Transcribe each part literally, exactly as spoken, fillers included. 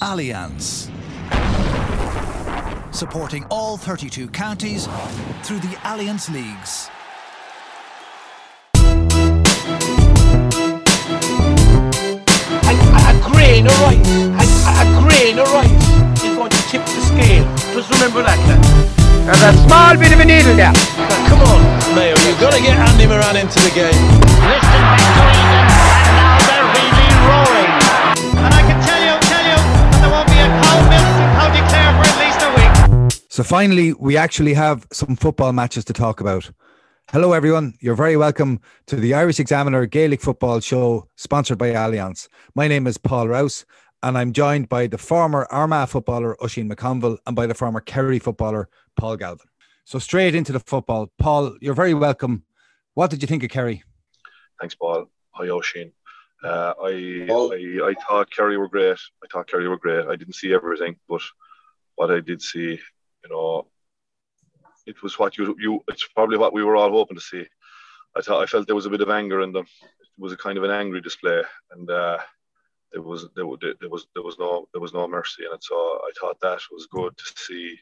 Allianz. Supporting all thirty-two counties through the Allianz Leagues. A grain of rice, a grain of rice is going to tip the scale. Just remember that, lad. There's a small bit of a needle there. Come on, Mayo, you've got to get Andy Moran into the game. Listen, McGrane, and now they're really roaring. And I can tell you, tell you, that there won't be a cow milk in County Clare for at least a week. So finally, we actually have some football matches to talk about. Hello everyone, you're very welcome to the Irish Examiner Gaelic Football Show, sponsored by Allianz. My name is Paul Rouse, and I'm joined by the former Armagh footballer, Oisín McConville, and by the former Kerry footballer, Paul Galvin. So straight into the football. Paul, you're very welcome. What did you think of Kerry? Thanks, Paul. Hi, Oisín. Uh, I, oh. I I thought Kerry were great. I thought Kerry were great. I didn't see everything, but what I did see, you know, it was what you you. It's probably what we were all hoping to see. I thought I felt there was a bit of anger in them. It was a kind of an angry display, and uh, there was there, there was there was no there was no mercy in it. So I thought that was good to see.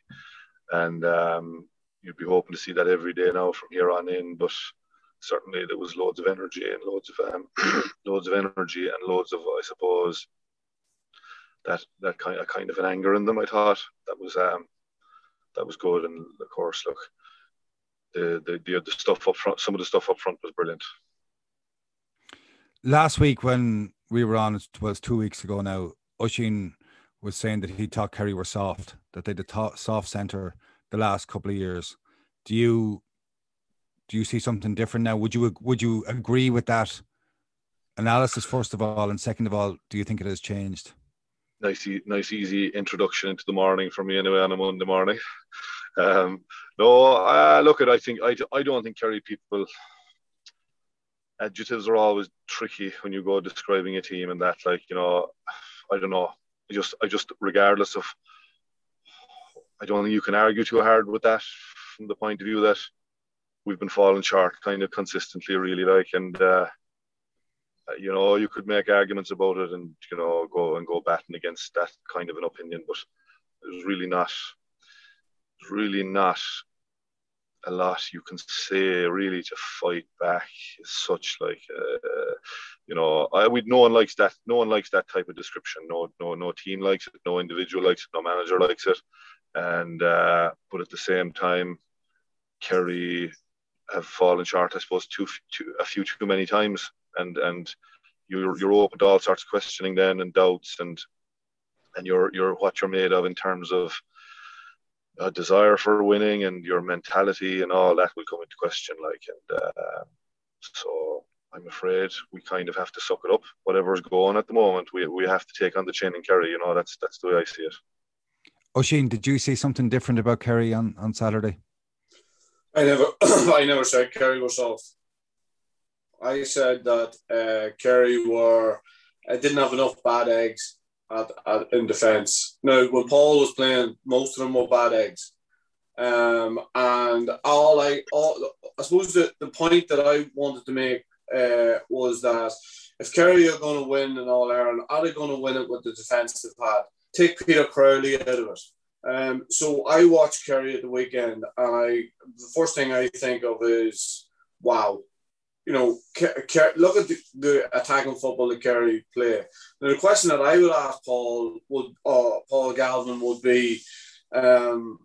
And um, you'd be hoping to see that every day now from here on in. But certainly there was loads of energy and loads of um, loads of energy and loads of, I suppose, that that kind of, kind of an anger in them. I thought that was um, that was good. And of course, look, the the, the the stuff up front, some of the stuff up front was brilliant. Last week when we were on, it was two weeks ago now, Oisín was saying that he thought Kerry were soft, that they did the soft centre the last couple of years. Do you do you see something different now? Would you would you agree with that analysis, first of all, and second of all, do you think it has changed? Nice, nice, easy introduction into the morning for me anyway on a Monday morning. Um, no, uh, look at I think I I don't think Kerry people. Adjectives are always tricky when you go describing a team and that, like, you know, I don't know. I just, I just, regardless of, I don't think you can argue too hard with that from the point of view that we've been falling short kind of consistently, really, like, and, uh, you know, you could make arguments about it and, you know, go and go batting against that kind of an opinion, but there's really not, there's really not a lot you can say, really, to fight back as such, like, uh, you know, I would, no one likes that, no one likes that type of description, no no, no team likes it, no individual likes it, no manager likes it, and, uh, but at the same time, Kerry have fallen short, I suppose, too, too, a few too many times, and, and you're, you're open to all sorts of questioning then, and doubts, and, and you're, you're what you're made of in terms of a desire for winning and your mentality and all that will come into question, like, and uh, so I'm afraid we kind of have to suck it up. Whatever's going on at the moment, we we have to take on the chin and Kerry. You know, that's that's the way I see it. Oisín, did you see something different about Kerry on, on Saturday? I never, I never said Kerry was off. I said that uh, Kerry were uh, didn't have enough bad eggs. At, at, in defence. Now, when Paul was playing, most of them were bad eggs. Um, and all I, all, I suppose the, the point that I wanted to make uh, was that if Kerry are going to win in All Ireland, are they going to win it with the defence they've had? Take Peter Crowley out of it. Um, so I watched Kerry at the weekend, and I the first thing I think of is, wow. You know, look at the, the attacking football that Kerry play. Now, the question that I would ask Paul would uh, Paul Galvin would be, um,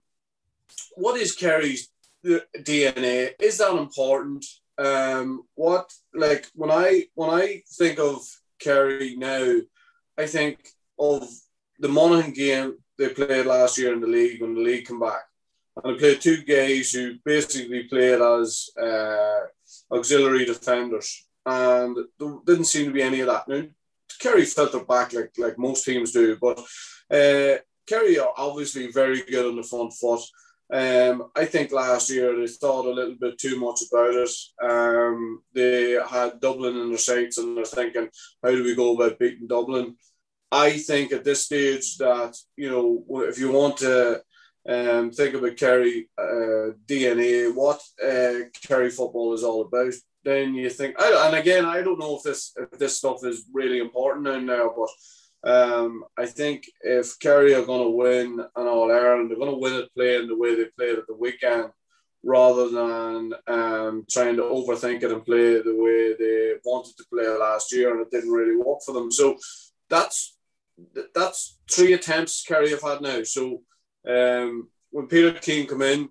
what is Kerry's D N A? Is that important? Um, what like when I when I think of Kerry now, I think of the Monaghan game they played last year in the league when the league came back, and they played two guys who basically played as. Uh, auxiliary defenders, and there didn't seem to be any of that now. Kerry felt it back like like most teams do, but uh, Kerry are obviously very good on the front foot. Um, I think last year they thought a little bit too much about it. Um, they had Dublin in their sights and they're thinking, how do we go about beating Dublin? I think at this stage that, you know, if you want to um, think about Kerry uh, D N A, what uh, Kerry football is all about, then you think, I, and again, I don't know if this if this stuff is really important now, now but Um, I think if Kerry are going to win an All-Ireland, they're going to win it playing the way they played at the weekend rather than um, trying to overthink it and play the way they wanted to play last year and it didn't really work for them. So that's that's three attempts Kerry have had now. So um, when Peter Keane came in,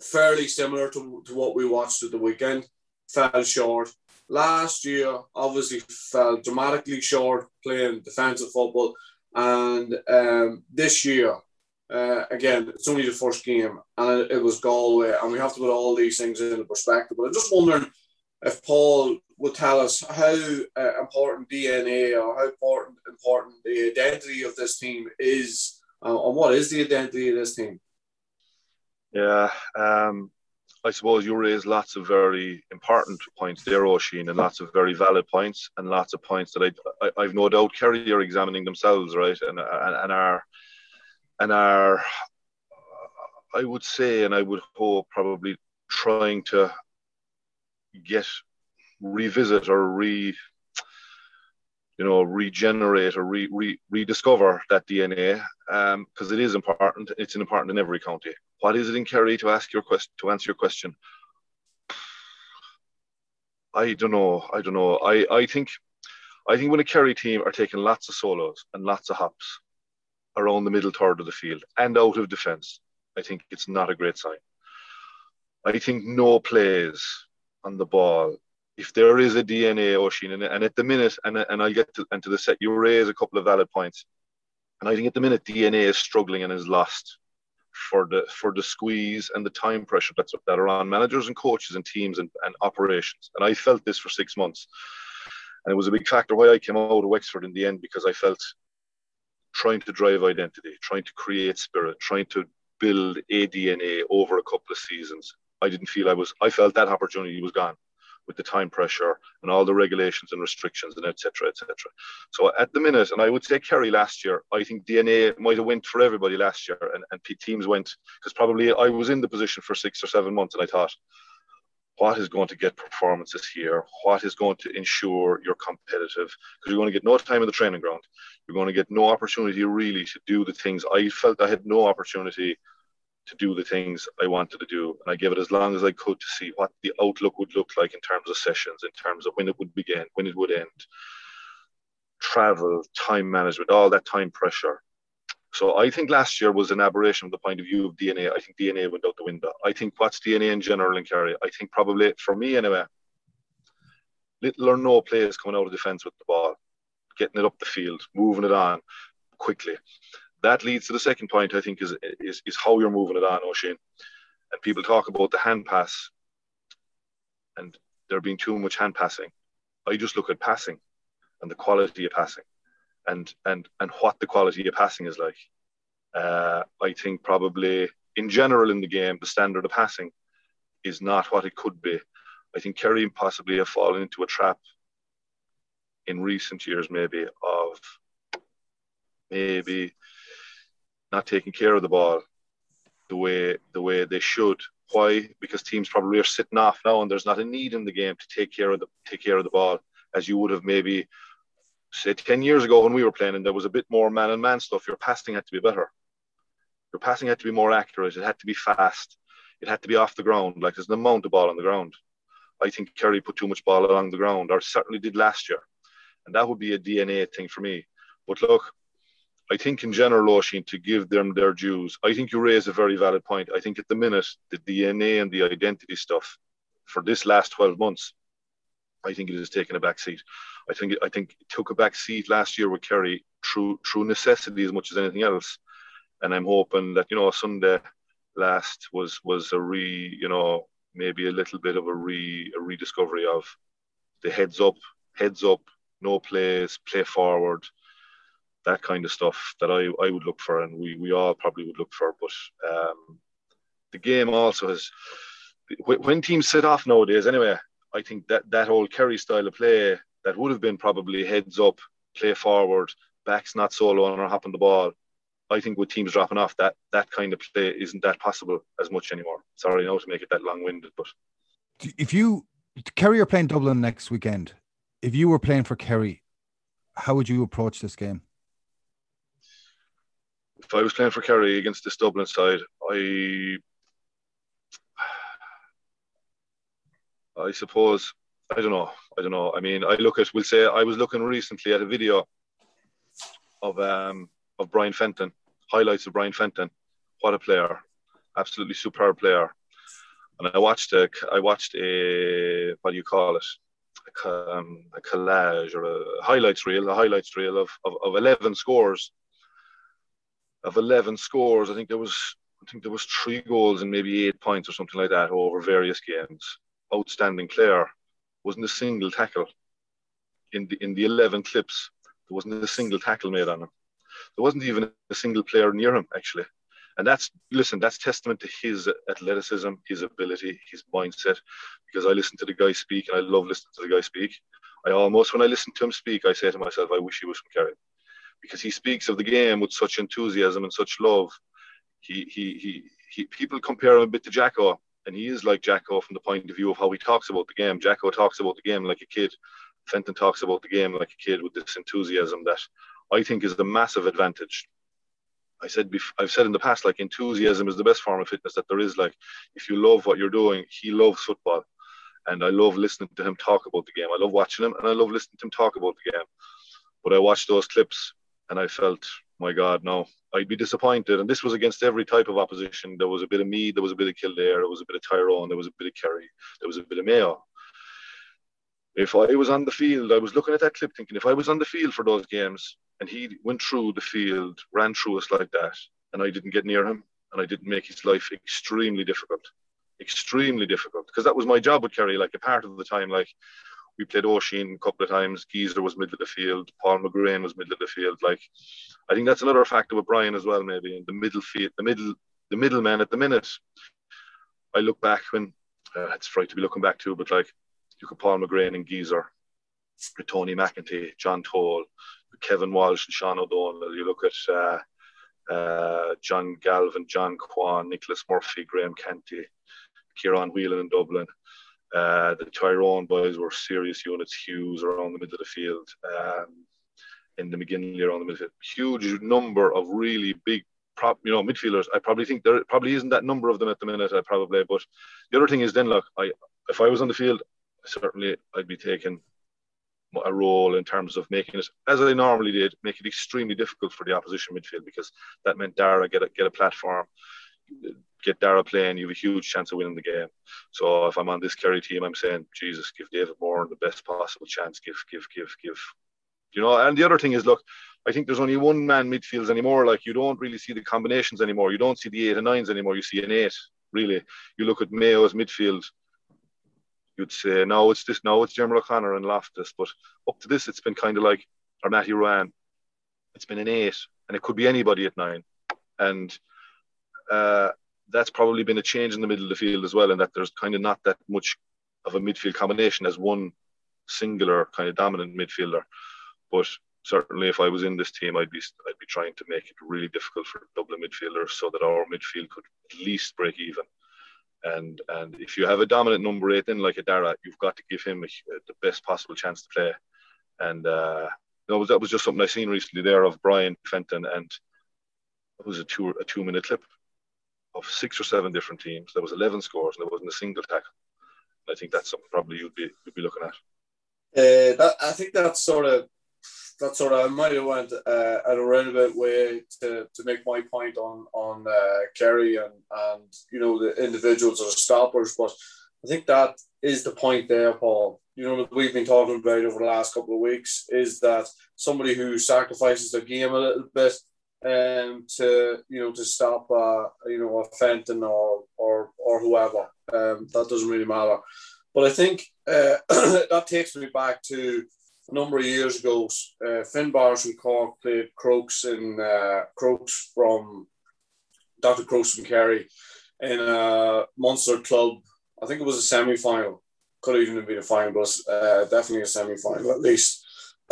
fairly similar to, to what we watched at the weekend, fell short. Last year, obviously, fell dramatically short playing defensive football. And um, this year, uh, again, it's only the first game and it, it was Galway. And we have to put all these things into perspective. But I'm just wondering if Paul would tell us how uh, important D N A or how important, important the identity of this team is, uh, and what is the identity of this team? Yeah, um... I suppose you raised lots of very important points there, Oisín, and lots of very valid points and lots of points that I, I, I've no doubt Kerry are examining themselves, right? And, and, and are, and are, I would say, and I would hope probably trying to get, revisit or re, you know, regenerate or re, re, rediscover that D N A, um, because it is important. It's important in every county. What is it in Kerry to ask your question? To answer your question, I don't know. I don't know. I, I think, I think when a Kerry team are taking lots of solos and lots of hops around the middle third of the field and out of defence, I think it's not a great sign. I think no plays on the ball. If there is a D N A, Oisín, and, and at the minute, and and I get to and to the set, you raise a couple of valid points, and I think at the minute D N A is struggling and is lost. For the for the squeeze and the time pressure that's that are on managers and coaches and teams and, and operations. And I felt this for six months. And it was a big factor why I came out of Wexford in the end, because I felt trying to drive identity, trying to create spirit, trying to build a D N A over a couple of seasons. I didn't feel I was I felt that opportunity was gone with the time pressure and all the regulations and restrictions and et cetera, et cetera. So at the minute, and I would say Kerry last year, I think D N A might have went for everybody last year, and, and teams went, because probably I was in the position for six or seven months and I thought, what is going to get performances here? What is going to ensure you're competitive? Because you're going to get no time in the training ground. You're going to get no opportunity really to do the things. I felt I had no opportunity to do the things I wanted to do, and I gave it as long as I could to see what the outlook would look like in terms of sessions, in terms of when it would begin, when it would end, travel, time management, all that time pressure. So I think last year was an aberration from the point of view of D N A. I think D N A went out the window. I think what's D N A in general in Kerry, I think probably, for me anyway, little or no plays coming out of defence with the ball, getting it up the field, moving it on quickly. That leads to the second point, I think, is, is is how you're moving it on, Oisín. And people talk about the hand pass and there being too much hand passing. I just look at passing and the quality of passing and and and what the quality of passing is like. Uh, I think probably in general in the game, the standard of passing is not what it could be. I think Kerry possibly have fallen into a trap in recent years maybe of maybe... not taking care of the ball the way the way they should. Why? Because teams probably are sitting off now, and there's not a need in the game to take care of the take care of the ball as you would have maybe say ten years ago when we were playing, and there was a bit more man on man stuff. Your passing had to be better. Your passing had to be more accurate. It had to be fast. It had to be off the ground. Like there's an amount of ball on the ground. I think Kerry put too much ball along the ground, or certainly did last year, and that would be a D N A thing for me. But look. I think in general, Oisín, to give them their dues, I think you raise a very valid point. I think at the minute, the D N A and the identity stuff for this last twelve months, I think it has taken a back seat. I think it, I think it took a back seat last year with Kerry through, through necessity as much as anything else. And I'm hoping that, you know, Sunday last was was a re, you know, maybe a little bit of a, re, a rediscovery of the heads up, heads up, no plays, play forward, that kind of stuff that I, I would look for, and we, we all probably would look for. But um, the game also has, when teams set off nowadays, anyway, I think that, that old Kerry style of play that would have been probably heads up, play forward, backs not solo on or hopping the ball. I think with teams dropping off, that that kind of play isn't that possible as much anymore. Sorry, I know to make it that long-winded, but if you Kerry are playing Dublin next weekend, if you were playing for Kerry, how would you approach this game? If I was playing for Kerry against this Dublin side, I I suppose I don't know. I don't know. I mean, I look at. We'll say I was looking recently at a video of um of Brian Fenton, highlights of Brian Fenton. What a player, absolutely superb player. And I watched a, I watched a, what do you call it? A, um, a collage or a highlights reel, a highlights reel of, of, of eleven scores. Of eleven scores, I think there was, I think there was three goals and maybe eight points or something like that over various games. Outstanding player. Wasn't a single tackle. In the in the eleven clips, there wasn't a single tackle made on him. There wasn't even a single player near him, actually. And that's, listen, that's testament to his athleticism, his ability, his mindset, because I listen to the guy speak, and I love listening to the guy speak. I almost, when I listen to him speak, I say to myself, I wish he was from Kerry, because he speaks of the game with such enthusiasm and such love. He, he, he, he people compare him a bit to Jacko, and he is like Jacko from the point of view of how he talks about the game. Jacko talks about the game like a kid. Fenton talks about the game like a kid with this enthusiasm that I think is the massive advantage. I said before, I've said in the past, like, enthusiasm is the best form of fitness that there is. Like, if you love what you're doing, he loves football, and I love listening to him talk about the game. I love watching him, and I love listening to him talk about the game. But I watched those clips, and I felt, my God, no, I'd be disappointed. And this was against every type of opposition. There was a bit of Meath, there was a bit of Kildare, there was a bit of Tyrone, there was a bit of Kerry, there was a bit of Mayo. If I was on the field, I was looking at that clip thinking, if I was on the field for those games and he went through the field, ran through us like that, and I didn't get near him, and I didn't make his life extremely difficult, extremely difficult, because that was my job with Kerry, like, a part of the time. Like, we played Oisín a couple of times, Geezer was middle of the field, Paul McGrane was middle of the field. Like, I think that's another factor with Brian as well, maybe, in the middle field, the middle, the middleman at the minute. I look back when, uh, it's right to be looking back to, but like, you could Paul McGrane and Geezer, Tony McEntee, John Toll, Kevin Walsh and Sean O'Donnell. You look at uh, uh, John Galvin, John Quan, Nicholas Murphy, Graham Canty, Kieran Whelan in Dublin. Uh, the Tyrone boys were serious units. Hughes around the middle of the field. Um, in the McGinley around the middle. Huge number of really big, prop, you know, midfielders. I probably think there probably isn't that number of them at the minute. I probably, but the other thing is then, look, I if I was on the field, certainly I'd be taking a role in terms of making it, as I normally did, make it extremely difficult for the opposition midfield, because that meant Dara get a, get a platform, get Dara playing, you have a huge chance of winning the game. So if I'm on this Kerry team, I'm saying, Jesus, give David Moran the best possible chance, give, give, give, give. You know, and the other thing is, look, I think there's only one man midfields anymore. Like, you don't really see the combinations anymore. You don't see the eight and nines anymore. You see an eight, really. You look at Mayo's midfield, you'd say, no, it's this, no, it's Dermot O'Connor and Loftus. But up to this, it's been kind of like, or Matty Ruan, it's been an eight, and it could be anybody at nine. And uh, that's probably been a change in the middle of the field as well, in that there's kind of not that much of a midfield combination as one singular kind of dominant midfielder. But certainly if I was in this team, I'd be, I'd be trying to make it really difficult for Dublin midfielders so that our midfield could at least break even. And and if you have a dominant number eight in like a Dara, you've got to give him a, a, the best possible chance to play. And uh, that was that was just something I seen recently there of Brian Fenton, and it was a two a two minute clip of six or seven different teams. There was eleven scores, and there wasn't a single tackle. I think that's something probably you'd be you'd be looking at. Uh, that I think that's sort of that sort of I might have went uh, at a roundabout way to, to make my point on on uh, Kerry and and you know the individuals or stoppers, but I think that is the point there, Paul. You know that we've been talking about over the last couple of weeks is that somebody who sacrifices their game a little bit um to you know to stop uh you know a Fenton or or or whoever um that doesn't really matter. But I think uh, that takes me back to. a number of years ago, uh, Finn Bars from Cork played Crokes in uh, Crokes from Doctor Crokes from Kerry in a Munster club. I think it was a semi-final. Could have even been a final, but uh, definitely a semi-final at least.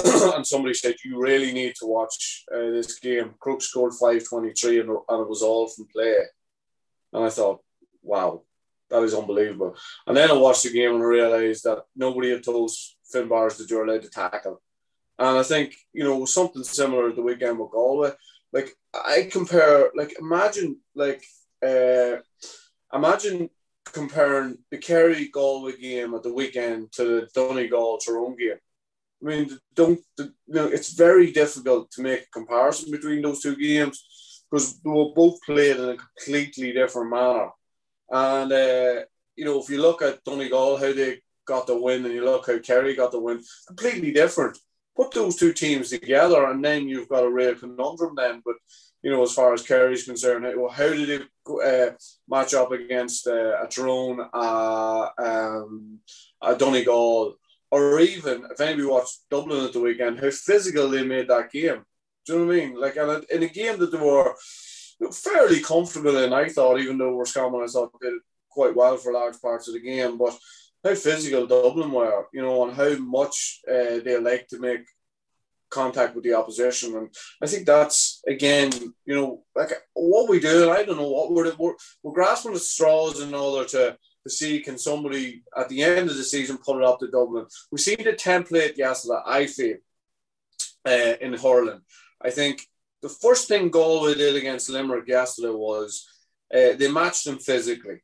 And somebody said, you really need to watch uh, this game. Crokes scored five twenty-three and, and it was all from play. And I thought, wow, that is unbelievable. And then I watched the game and I realised that nobody had told Finn Bars that you're allowed to tackle. And I think, you know, something similar the weekend with Galway. Like, I compare, like, imagine, like, uh, imagine comparing the Kerry-Galway game at the weekend to the Donegal-Tyrone game. I mean, don't you know, it's very difficult to make a comparison between those two games because they were both played in a completely different manner. And, uh, you know, if you look at Donegal, how they got the win, and you look how Kerry got the win, completely different. Put those two teams together and then you've got a real conundrum then. But, you know, as far as Kerry's concerned, how did it uh, match up against uh, a Tyrone, uh, um, a Donegal, or even, if anybody watched Dublin at the weekend, how physical they made that game. Do you know what I mean? Like, and in a game that they were fairly comfortable in, I thought, even though Roscommon, I thought, did quite well for large parts of the game, but how physical Dublin were, you know, and how much uh, they like to make contact with the opposition. And I think that's, again, you know, like what we do, and I don't know what we're, we're, we're grasping at straws in order to, to see can somebody at the end of the season put it up to Dublin. We see the template yesterday, I feel, uh, in hurling. I think the first thing Galway did against Limerick yesterday was uh, they matched them physically,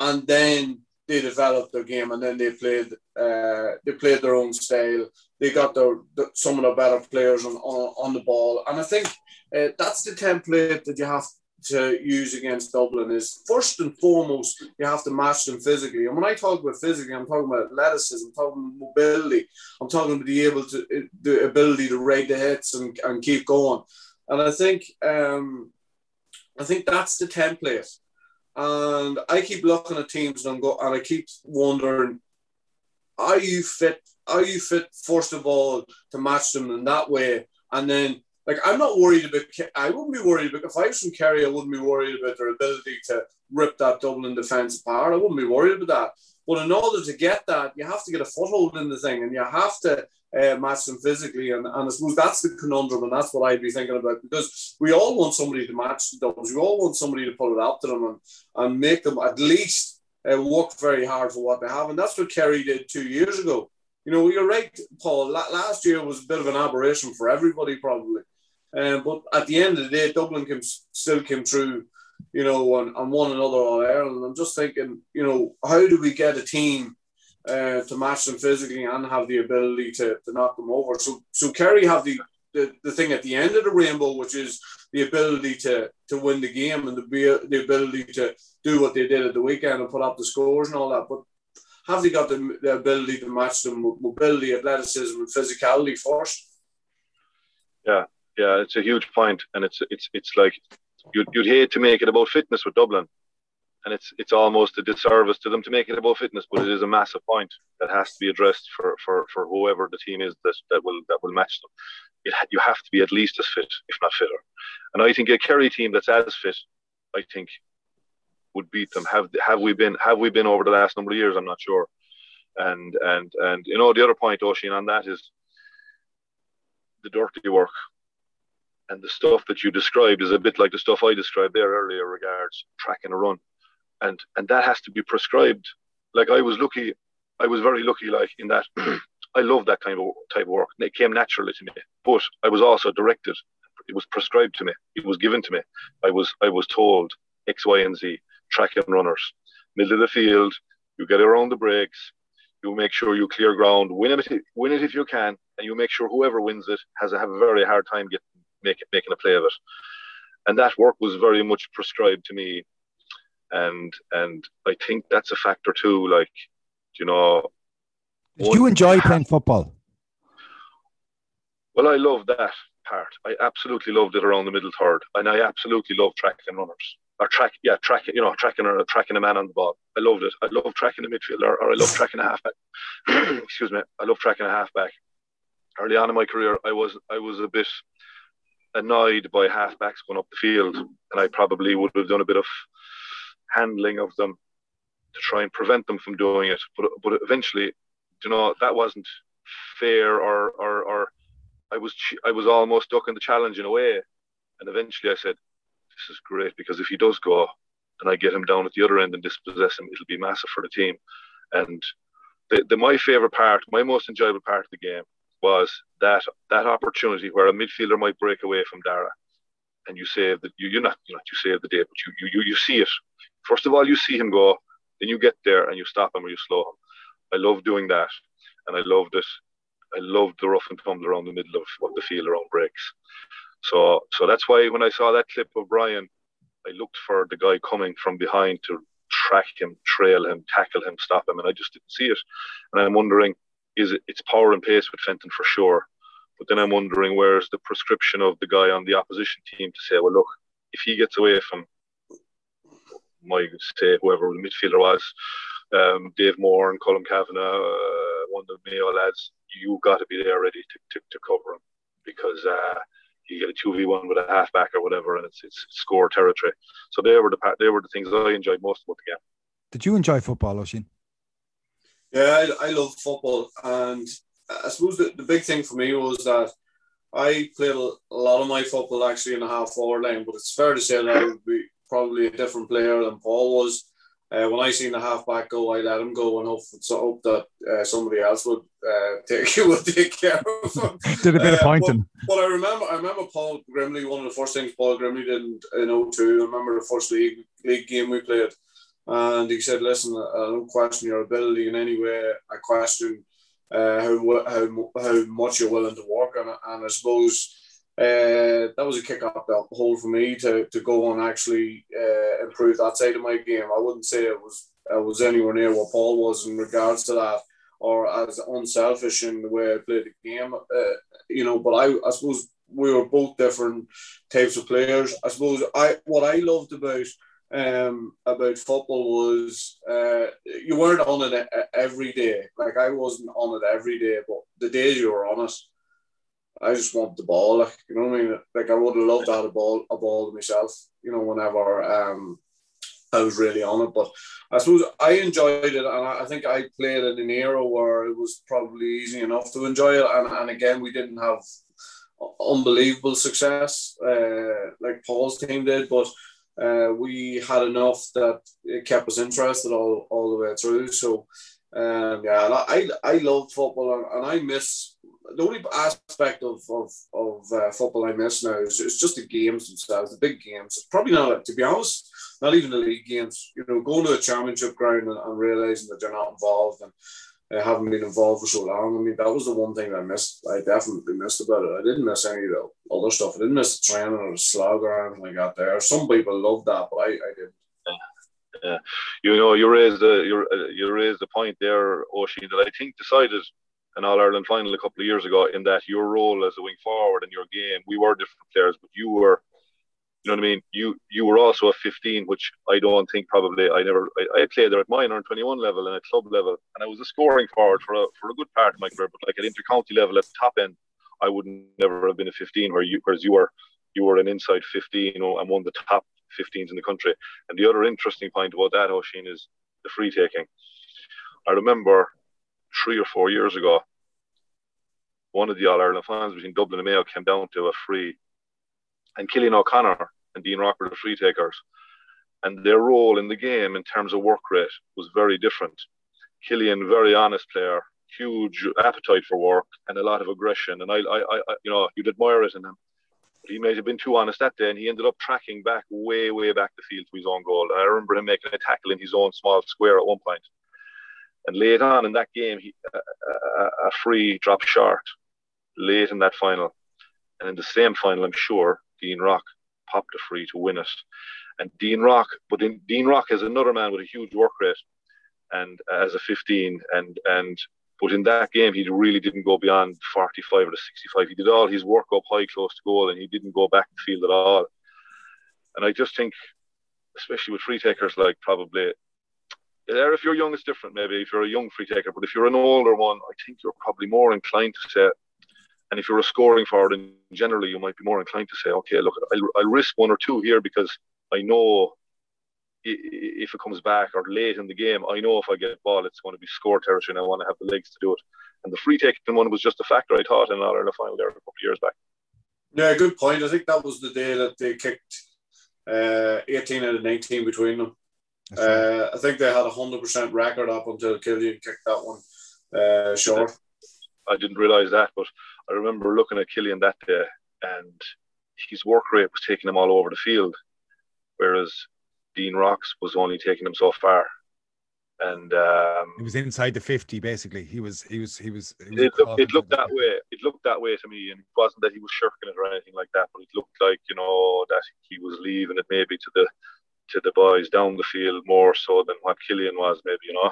and then they developed their game, and then they played. Uh, they played their own style. They got their, the, some of the better players on, on, on the ball, and I think uh, that's the template that you have to use against Dublin. Is first and foremost you have to match them physically. And when I talk about physically, I'm talking about athleticism, I'm talking about mobility, I'm talking about the able to the ability to rate the hits and, and keep going. And I think um, I think that's the template. And I keep looking at teams and go, and I keep wondering, are you fit? Are you fit first of all to match them in that way? And then, like, I'm not worried about. I wouldn't be worried about if I was from Kerry. I wouldn't be worried about their ability to rip that Dublin defence apart. I wouldn't be worried about that. But in order to get that, you have to get a foothold in the thing, and you have to uh, match them physically. And, and I suppose that's the conundrum, and that's what I'd be thinking about, because we all want somebody to match the doubles. We all want somebody to pull it up to them and, and make them at least uh, work very hard for what they have. And that's what Kerry did two years ago. You know, you're right, Paul. Last year was a bit of an aberration for everybody, probably. Um, but at the end of the day, Dublin came, still came through, you know, and, and one another all Ireland. I'm just thinking, you know, how do we get a team uh, to match them physically and have the ability to, to knock them over? So so Kerry have the, the, the thing at the end of the rainbow, which is the ability to, to win the game and the, the ability to do what they did at the weekend and put up the scores and all that. But have they got the, the ability to match them with mobility, athleticism and physicality first? Yeah, yeah, it's a huge point. And it's it's it's like... You'd, you'd hate to make it about fitness with Dublin, and it's it's almost a disservice to them to make it about fitness, but it is a massive point that has to be addressed for, for, for whoever the team is that, that will that will match them. It, you have to be at least as fit, if not fitter. And I think a Kerry team that's as fit, I think, would beat them. Have have we been have we been over the last number of years? I'm not sure. And and and you know the other point, Oisín, on that is the dirty work. And the stuff that you described is a bit like the stuff I described there earlier regards tracking a run. And and that has to be prescribed. Like I was lucky, I was very lucky like in that I love that kind of type of work. And it came naturally to me. But I was also directed. It was prescribed to me. It was given to me. I was I was told X, Y, and Z, tracking runners. Middle of the field, you get around the breaks, you make sure you clear ground, win it win it if you can, and you make sure whoever wins it has a have a very hard time getting Make, making a play of it. And that work was very much prescribed to me, and and I think that's a factor too. Like, you know, did you enjoy playing football? Well, I loved that part. I absolutely loved it around the middle third, and I absolutely loved tracking runners or track yeah tracking you know tracking or tracking a man on the ball. I loved it. I love tracking a midfielder, or I love tracking a halfback. Excuse me. I love tracking a halfback. early on in my career, I was I was a bit annoyed by half-backs going up the field, and I probably would have done a bit of handling of them to try and prevent them from doing it. But but eventually, you know, that wasn't fair, or or, or I was I was almost ducking the challenge in a way. And eventually I said, this is great, because if he does go and I get him down at the other end and dispossess him, it'll be massive for the team. And the, the my favourite part, my most enjoyable part of the game was that that opportunity where a midfielder might break away from Dara, and you save the you you're not you know you save the day, but you, you you you see it. First of all, you see him go, then you get there and you stop him or you slow him. I love doing that, and I loved it. I loved the rough and tumble around the middle of what the field around breaks. So, so that's why when I saw that clip of Brian, I looked for the guy coming from behind to track him, trail him, tackle him, stop him, and I just didn't see it. And I'm wondering, is it, it's power and pace with Fenton for sure, but then I'm wondering where's the prescription of the guy on the opposition team to say, well, look, if he gets away from my say whoever the midfielder was, um, Dave Moore and Colm Kavanagh, uh, one of the Mayo lads, you got to be there ready to, to, to cover him, because. Uh, You get a two v one with a halfback or whatever, and it's it's score territory. So they were the they were the things I enjoyed most about the game. Did you enjoy football, Oisín? Yeah, I, I love football, and I suppose the, the big thing for me was that I played a lot of my football actually in the half forward line. But it's fair to say that I would be probably a different player than Paul was. Uh, when I seen the halfback go, I let him go and hope, so hope that uh, somebody else would uh, take would take care of him. Did a bit uh, of pointing. But, but I remember, I remember Paul Grimley. One of the first things Paul Grimley did in, in oh two. I remember the first league league game we played, and he said, "Listen, I don't question your ability in any way. I question uh, how how how much you're willing to work." And and I suppose. Uh, that was a kick up the hole for me to, to go and actually uh, improve that side of my game. I wouldn't say it was I was anywhere near what Paul was in regards to that, or as unselfish in the way I played the game, uh, you know. But I, I suppose we were both different types of players. I suppose I what I loved about um about football was uh, you weren't on it every day. Like I wasn't on it every day, but the days you were on it, I just want the ball, like, you know what I mean? Like, I would have loved to have a ball, a ball to myself, you know, whenever um, I was really on it. But I suppose I enjoyed it, and I think I played in an era where it was probably easy enough to enjoy it. And, and again, we didn't have unbelievable success uh, like Paul's team did, but uh, we had enough that it kept us interested all, all the way through. So, um, yeah, I, I love football, and, and I miss... The only aspect of of, of uh, football I miss now is it's just the games themselves, the big games. Probably not, to be honest, not even the league games. You know, going to a championship ground and, and realising that they're not involved and uh, haven't been involved for so long. I mean, that was the one thing that I missed. I definitely missed about it. I didn't miss any of the other stuff. I didn't miss the training or the slog or anything like that there. Some people loved that, but I, I didn't. Yeah. yeah. You know, you raised the uh, you raised the point there, Oisín, that I think decided... an All-Ireland final a couple of years ago, in that your role as a wing forward and your game, we were different players, but you were, you know what I mean? You you were also a fifteen, which I don't think probably, I never, I, I played there at minor and twenty-one level and at club level, and I was a scoring forward for a, for a good part of my career, but like at inter-county level at the top end, I would never have been a fifteen, where you, whereas you were, you were an inside fifteen, you know, and one of the top fifteens in the country. And the other interesting point about that, Oisín, is the free-taking. I remember... three or four years ago, one of the All-Ireland finals between Dublin and Mayo came down to a free, and Killian O'Connor and Dean Rock were the free takers, and their role in the game in terms of work rate was very different. Killian, very honest player, huge appetite for work and a lot of aggression, and I, I, I you know, you'd admire it in him. But he may have been too honest that day, and he ended up tracking back way, way back the field to his own goal. And I remember him making a tackle in his own small square at one point. And late on in that game, he, uh, uh, a free dropped short late in that final. And in the same final, I'm sure, Dean Rock popped a free to win it. And Dean Rock, but in, Dean Rock is another man with a huge work rate, and uh, as a fifteen. And and but in that game, he really didn't go beyond forty-five or the sixty-five. He did all his work up high, close to goal, and he didn't go back to the field at all. And I just think, especially with free takers, like probably... there, if you're young, it's different maybe, if you're a young free taker. But if you're an older one, I think you're probably more inclined to say, And if you're a scoring forward, and generally you might be more inclined to say, okay, look, I'll, I'll risk one or two here because I know if it comes back or late in the game, I know if I get a ball, it's going to be score territory, and I want to have the legs to do it. And the free taking one was just a factor, I thought, in the final there a couple of years back. Yeah, good point. I think that was the day that they kicked uh, eighteen out of nineteen between them. Uh, I think they had a one hundred percent record up until Killian kicked that one uh, short. I didn't realise that, but I remember looking at Killian that day, and his work rate was taking him all over the field, whereas Dean Rocks was only taking him so far. And um, it was inside the fifty, basically. He was, he was, he was. He was it, looked, it looked that way. It looked that way to me, and it wasn't that he was shirking it or anything like that. But it looked like, you know, that he was leaving it maybe to the to the boys down the field more so than what Killian was, maybe, you know.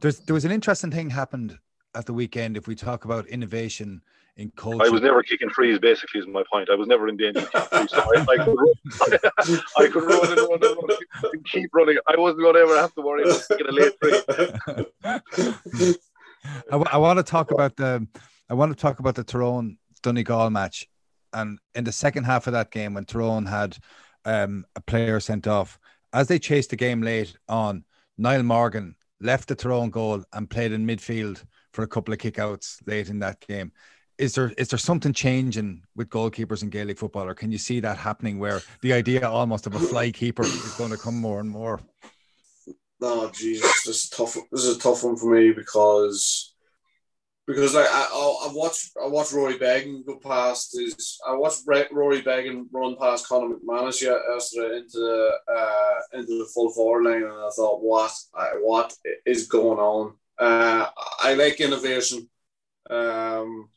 There's there was an interesting thing happened at the weekend. If we talk about innovation in coaching, I was never kicking frees, basically, is my point. I was never in danger of kicking frees, so I, I could run, I, I could run and run and run and keep running. I wasn't going to ever have to worry about kicking a late free. I, I want to talk about the I want to talk about the Tyrone Donegal match, and in the second half of that game, when Tyrone had um, a player sent off, as they chased the game late on, Niall Morgan left the Tyrone goal and played in midfield for a couple of kickouts late in that game. Is there is there something changing with goalkeepers in Gaelic football, or can you see that happening where the idea almost of a fly keeper is going to come more and more? No, Jesus, this is tough. This is a tough one for me because because like I I, I watch I watch Rory Beggan go past his I watched Rory Beggan run past Conor McManus yesterday into the uh, into the full forward line, and I thought, what what is going on? Uh, I like innovation, um,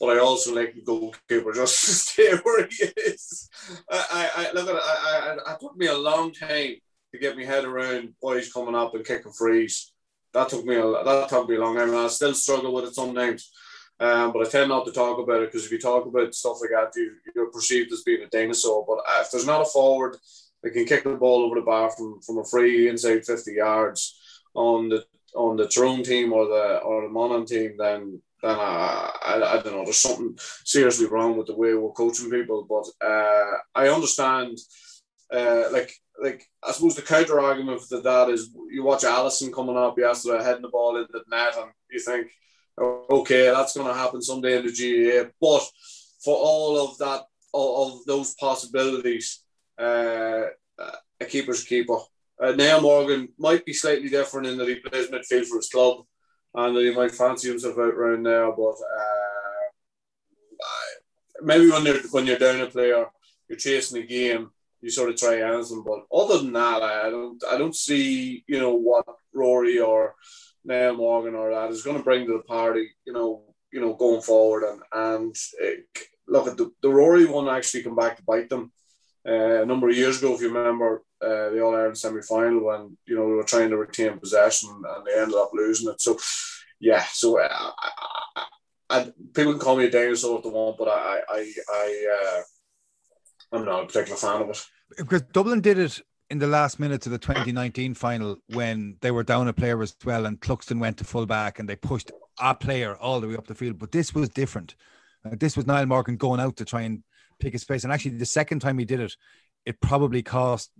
but I also like the goalkeeper just to stay where he is. I, I, I look at it, I, I, it took me a long time to get my head around boys coming up and kicking frees. That took me a that took me a long time, and I still struggle with it sometimes. Um, but I tend not to talk about it because if you talk about stuff like that, you, you're perceived as being a dinosaur. But if there's not a forward that can kick the ball over the bar from from a free inside fifty yards on the on the Tyrone team or the or the Monaghan team, then then I, I I don't know. There's something seriously wrong with the way we're coaching people. But uh, I understand, uh, like like I suppose the counter argument for that is you watch Allison coming up yesterday, heading the ball into the net, and you think, okay, that's going to happen someday in the G A A. But for all of that, all of those possibilities, uh, a keeper's a keeper. Uh, Niall Morgan might be slightly different in that he plays midfield for his club and that he might fancy himself out round now, but uh, maybe when you're, when you're down a player, you're chasing a game, you sort of try anything. But other than that, I don't I don't see, you know, what Rory or Niall Morgan or that is going to bring to the party, you know, you know, going forward. And, and uh, look, at the, the Rory one actually come back to bite them. Uh, a number of years ago, if you remember, uh, the All-Ireland semi-final when, you know, we were trying to retain possession and they ended up losing it. So, yeah, so uh, I, I, I, people can call me a dinosaur if they want, but I, I, I, uh, I'm not a particular fan of it. Because Dublin did it in the last minute of the twenty nineteen final when they were down a player as well and Cluxton went to full-back and they pushed a player all the way up the field. But this was different. Uh, this was Niall Morgan going out to try and pick his space, and actually the second time he did it, it probably cost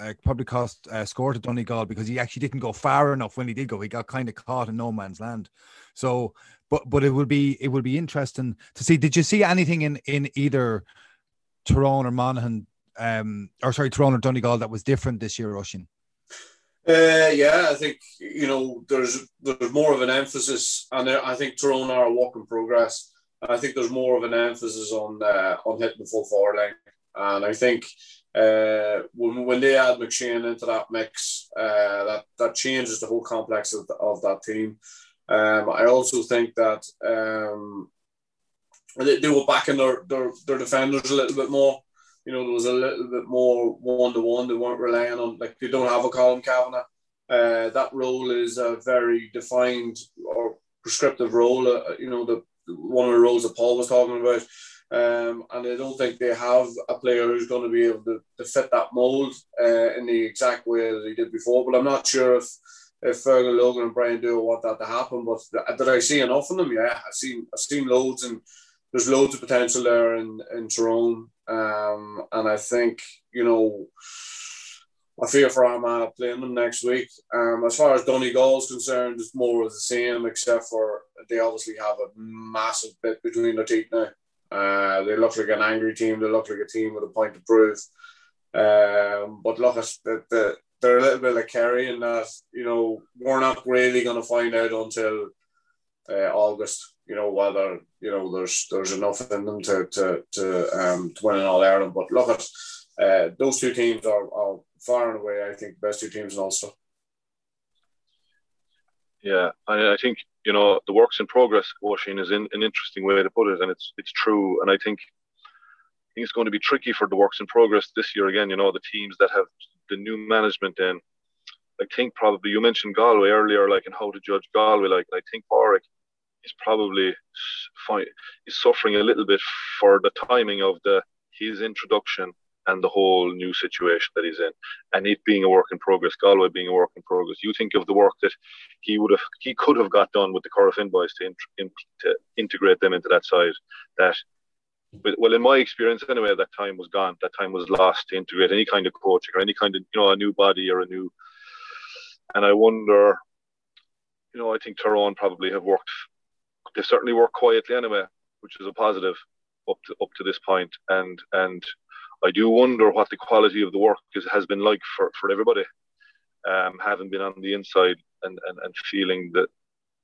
uh, probably cost a uh, score to Donegal because he actually didn't go far enough. When he did go, he got kind of caught in no man's land. So, but but it will be it will be interesting to see. Did you see anything in in either Tyrone or Monaghan, um, or sorry, Tyrone or Donegal that was different this year, Oisín? Uh, yeah, I think you know there's there's more of an emphasis, and I think Tyrone are a work in progress. I think there's more of an emphasis on uh, on hitting the full forward line, and I think uh, when when they add McShane into that mix, uh, that that changes the whole complex of, the, of that team. Um, I also think that um, they, they were backing their, their their defenders a little bit more. You know, there was a little bit more one to one. They weren't relying on, like, they don't have a Colin Kavanagh. Uh, that role is a very defined or prescriptive role. Uh, you know the. One of the roles that Paul was talking about, um, and I don't think they have a player who's going to be able to, to fit that mould uh, in the exact way that he did before. But I'm not sure if if Fergal Logan and Brian Doyle want that to happen. But did I see enough of them? Yeah, I've seen I've seen loads, and there's loads of potential there in, in Tyrone. Um, and I think, you know, I fear for Armagh playing them next week. Um, as far as Donegal is concerned, it's more of the same, except for they obviously have a massive bit between their teeth now. Uh, they look like an angry team. They look like a team with a point to prove. Um, but look, they're a little bit like Kerry in that, you know, we're not really going to find out until uh, August, you know, whether, you know, there's there's enough in them to to, to, um, to win in All-Ireland. But look, at uh, those two teams are, are far and away, I think, the best two teams in Ulster. Yeah, I, I think, you know, the works in progress, Oisín, is in, an interesting way to put it, and it's it's true. And I think, I think it's going to be tricky for the works in progress this year again, you know, the teams that have the new management in. I think probably, you mentioned Galway earlier, like, and how to judge Galway, like, and I think Borwick is probably fine, is suffering a little bit for the timing of the his introduction and the whole new situation that he's in, and it being a work in progress, Galway being a work in progress. You think of the work that he would have, he could have got done with the Corrafin boys to, in, to integrate them into that side. That, well, in my experience anyway, that time was gone. That time was lost to integrate any kind of coaching or any kind of, you know, a new body or a new. And I wonder, you know, I think Tyrone probably have worked. They certainly worked quietly anyway, which is a positive up to up to this point, and and. I do wonder what the quality of the work is, has been like for, for everybody, um, having been on the inside and, and, and feeling that,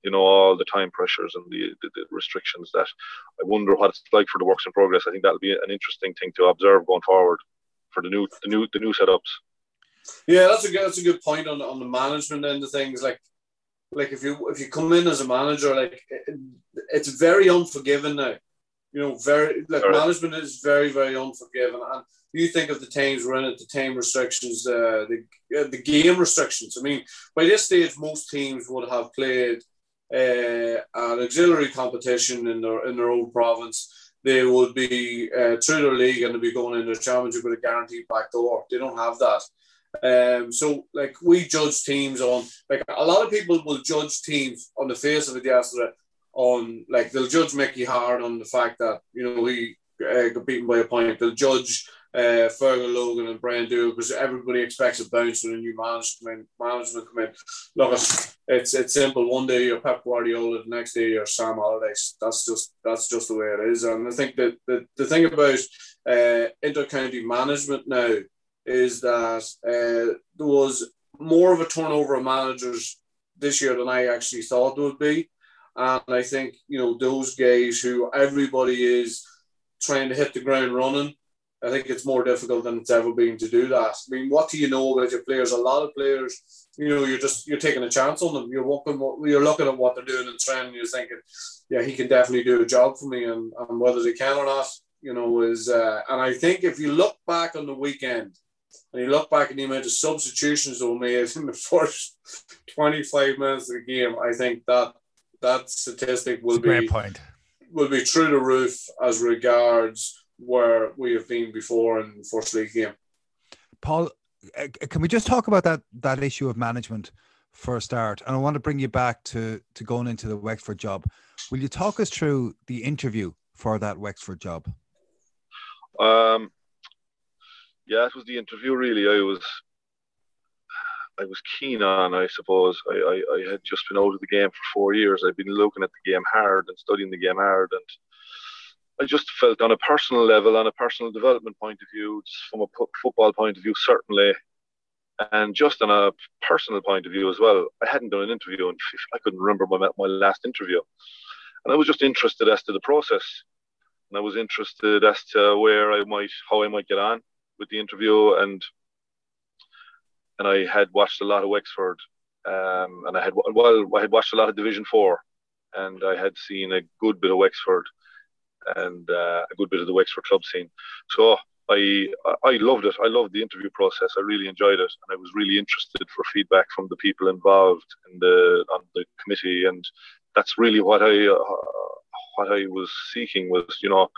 you know, all the time pressures and the, the, the restrictions that I wonder what it's like for the works in progress. I think that'll be an interesting thing to observe going forward for the new the new the new setups. Yeah, that's a good, that's a good point on on the management end of things. Like like if you if you come in as a manager, like it, it's very unforgiving now. You know, very like management is very, very unforgiving. And you think of the times we're in at the time restrictions, uh, the uh, the game restrictions. I mean, by this stage, most teams would have played uh, an auxiliary competition in their in their own province. They would be uh, through their league and they'd be going into the championship with a guaranteed back door. They don't have that. Um, so, like, we judge teams on, like, a lot of people will judge teams on the face of it yesterday. On, like, they'll judge Mickey Hard on the fact that, you know, he uh, got beaten by a point. They'll judge uh, Fergal Logan and Brian Dool because everybody expects a bounce when a new management management come in. Look, it's, it's it's simple. One day you're Pep Guardiola, the next day you're Sam Allardyce. That's just that's just the way it is. And I think that the, the thing about uh, inter-county management now is that uh, there was more of a turnover of managers this year than I actually thought there would be. And I think, you know, those guys who everybody is trying to hit the ground running, I think it's more difficult than it's ever been to do that. I mean, what do you know about your players? A lot of players, you know, you're just, you're taking a chance on them. You're walking, you're looking at what they're doing and trying, and you're thinking, yeah, he can definitely do a job for me. And, and whether they can or not, you know, is, uh, and I think if you look back on the weekend, and you look back at the amount of substitutions that were made in the first twenty-five minutes of the game, I think that, that statistic will be point. will be through the roof as regards where we have been before in the first league game. Paul, can we just talk about that that issue of management for a start? And I want to bring you back to, to going into the Wexford job. Will you talk us through the interview for that Wexford job? Um, yeah, it was the interview really. I was... I was keen on, I suppose. I, I, I had just been out of the game for four years. I'd been looking at the game hard and studying the game hard. And I just felt on a personal level, on a personal development point of view, just from a p- football point of view, certainly, and just on a personal point of view as well. I hadn't done an interview, and I couldn't remember my, my last interview. And I was just interested as to the process. And I was interested as to where I might, how I might get on with the interview. And And I had watched a lot of Wexford, um, and I had well, I had watched a lot of Division Four, and I had seen a good bit of Wexford, and uh, a good bit of the Wexford club scene. So I I loved it. I loved the interview process. I really enjoyed it, and I was really interested for feedback from the people involved in the on the committee, and that's really what I uh, what I was seeking was, you know.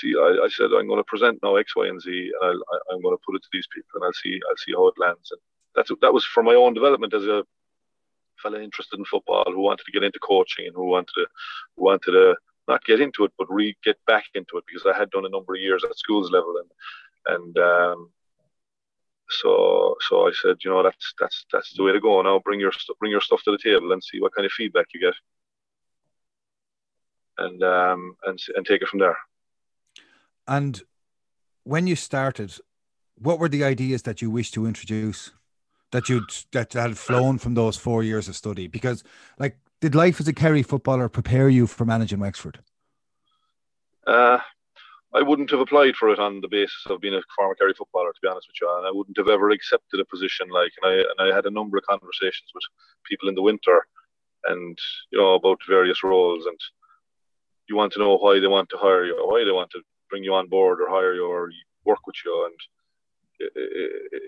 See, I, I said I'm going to present now X, Y, and Z, and I'll, I, I'm going to put it to these people, and I'll see, I'll see how it lands. And that's that was for my own development as a fella interested in football who wanted to get into coaching and who wanted to, who wanted to not get into it, but re get back into it, because I had done a number of years at schools level, and and um, so so I said, you know, that's that's that's the way to go. Now bring your bring your stuff to the table and see what kind of feedback you get, and um and and take it from there. And when you started, what were the ideas that you wished to introduce that you'd that had flown from those four years of study? Because, like, did life as a Kerry footballer prepare you for managing Wexford? Uh, I wouldn't have applied for it on the basis of being a former Kerry footballer, to be honest with you. And I wouldn't have ever accepted a position like, and I, and I had a number of conversations with people in the winter, and, you know, about various roles. And you want to know why they want to hire you, or why they want to bring you on board or hire you or work with you. And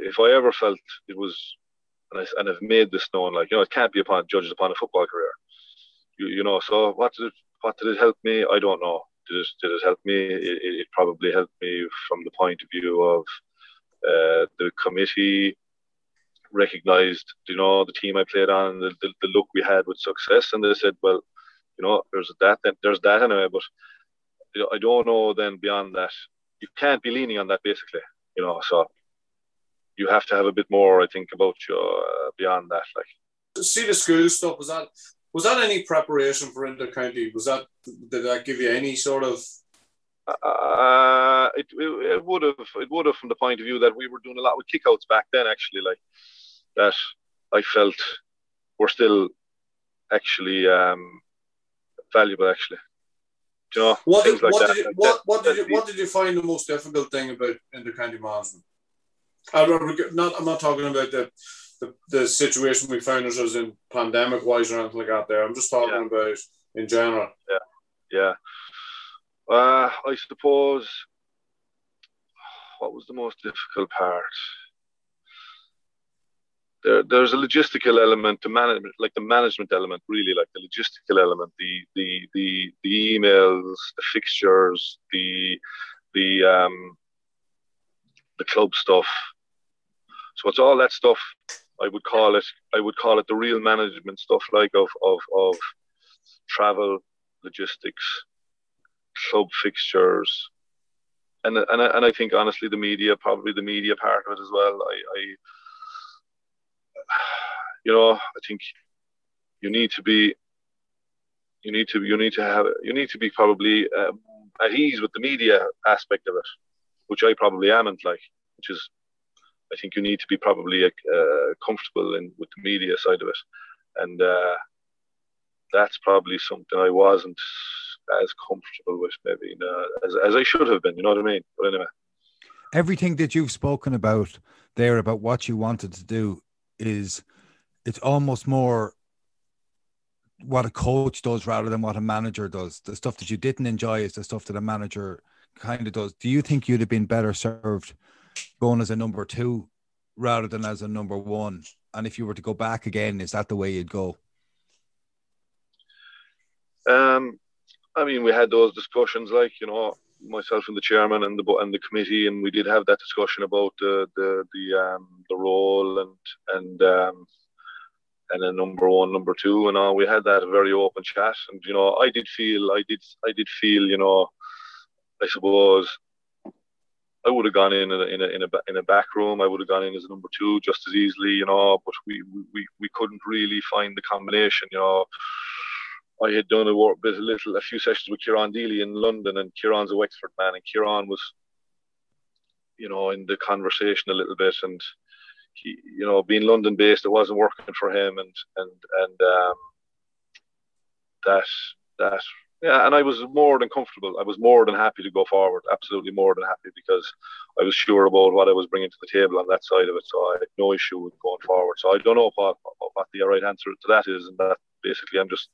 if I ever felt it was, and, I, and I've made this known, like, you know, it can't be upon judged upon a football career. You, you know, so what did it, what did it help me? I don't know. Did it, did it help me? It, it probably helped me from the point of view of uh, the committee recognised, you know, the team I played on, the, the, the look we had with success, and they said, well, you know, there's that, then there's that anyway. But you know, I don't know. Then beyond that, you can't be leaning on that, basically. You know, so you have to have a bit more, I think, about you uh, beyond that. Like, see the school stuff. Was that was that any preparation for intercounty? Was that did that give you any sort of? Uh, it it would have it would have from the point of view that we were doing a lot with kickouts back then. Actually, like that, I felt were still actually um, valuable. Actually, you know, what did, like what, did you, like what, what did you what did you find the most difficult thing about intercounty management? I not, I'm not talking about the, the the situation we found ourselves in pandemic wise or anything like that there. I'm just talking yeah. about in general. Yeah, yeah. Uh, I suppose what was the most difficult part? There, there's a logistical element to management, like the management element, really, like the logistical element, the the the, the emails, the fixtures, the the um, the club stuff. So it's all that stuff. I would call it. I would call it the real management stuff, like of of of travel, logistics, club fixtures, and and and I think honestly, the media, probably the media part of it as well. I, I you know, I think you need to be. You need to. You need to have. You need to be probably um, at ease with the media aspect of it, which I probably am, like, which is. I think you need to be probably uh, comfortable in with the media side of it, and uh, that's probably something I wasn't as comfortable with, maybe, you know, as as I should have been. You know what I mean? But anyway, everything that you've spoken about there about what you wanted to do is it's almost more what a coach does rather than what a manager does. The stuff that you didn't enjoy is the stuff that a manager kind of does. Do you think you'd have been better served going as a number two rather than as a number one? And if you were to go back again, is that the way you'd go? Um, I mean, we had those discussions, like, you know, myself and the chairman and the and the committee, and we did have that discussion about the the the um the role and and um and a number one, number two, and all. We had that very open chat, and you know, I did feel, I did, I did feel, you know, I suppose I would have gone in in a, in a in a in a back room. I would have gone in as a number two just as easily, you know. But we we we couldn't really find the combination, you know. I had done a, work, a little, a few sessions with Kieran Deely in London, and Kieran's a Wexford man, and Kieran was, you know, in the conversation a little bit, and he, you know, being London-based, it wasn't working for him, and and and um, that that yeah, and I was more than comfortable. I was more than happy to go forward, absolutely more than happy, because I was sure about what I was bringing to the table on that side of it, so I had no issue with going forward. So I don't know what what the right answer to that is, and that basically I'm just.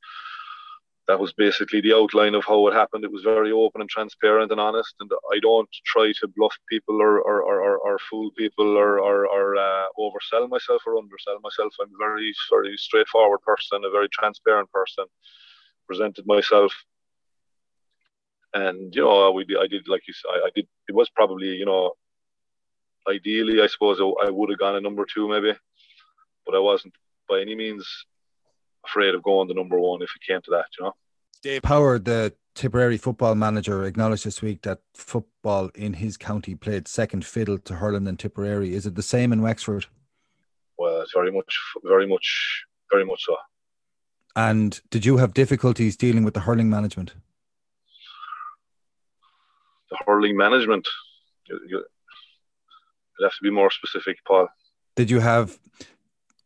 That was basically the outline of how it happened. It was very open and transparent and honest. And I don't try to bluff people or or, or, or fool people or or, or uh, oversell myself or undersell myself. I'm a very, very straightforward person, a very transparent person. Presented myself, and you know, we I did like you said. I, I did. It was probably, you know, ideally, I suppose I would have gone a number two maybe, but I wasn't by any means afraid of going to number one if it came to that, you know. Dave Power, the Tipperary football manager acknowledged this week that football in his county played second fiddle to hurling in Tipperary. Is it the same in Wexford? Well, very much, very much, very much so. And did you have difficulties dealing with the hurling management? The hurling management? You, you, you'll have to be more specific, Paul. Did you have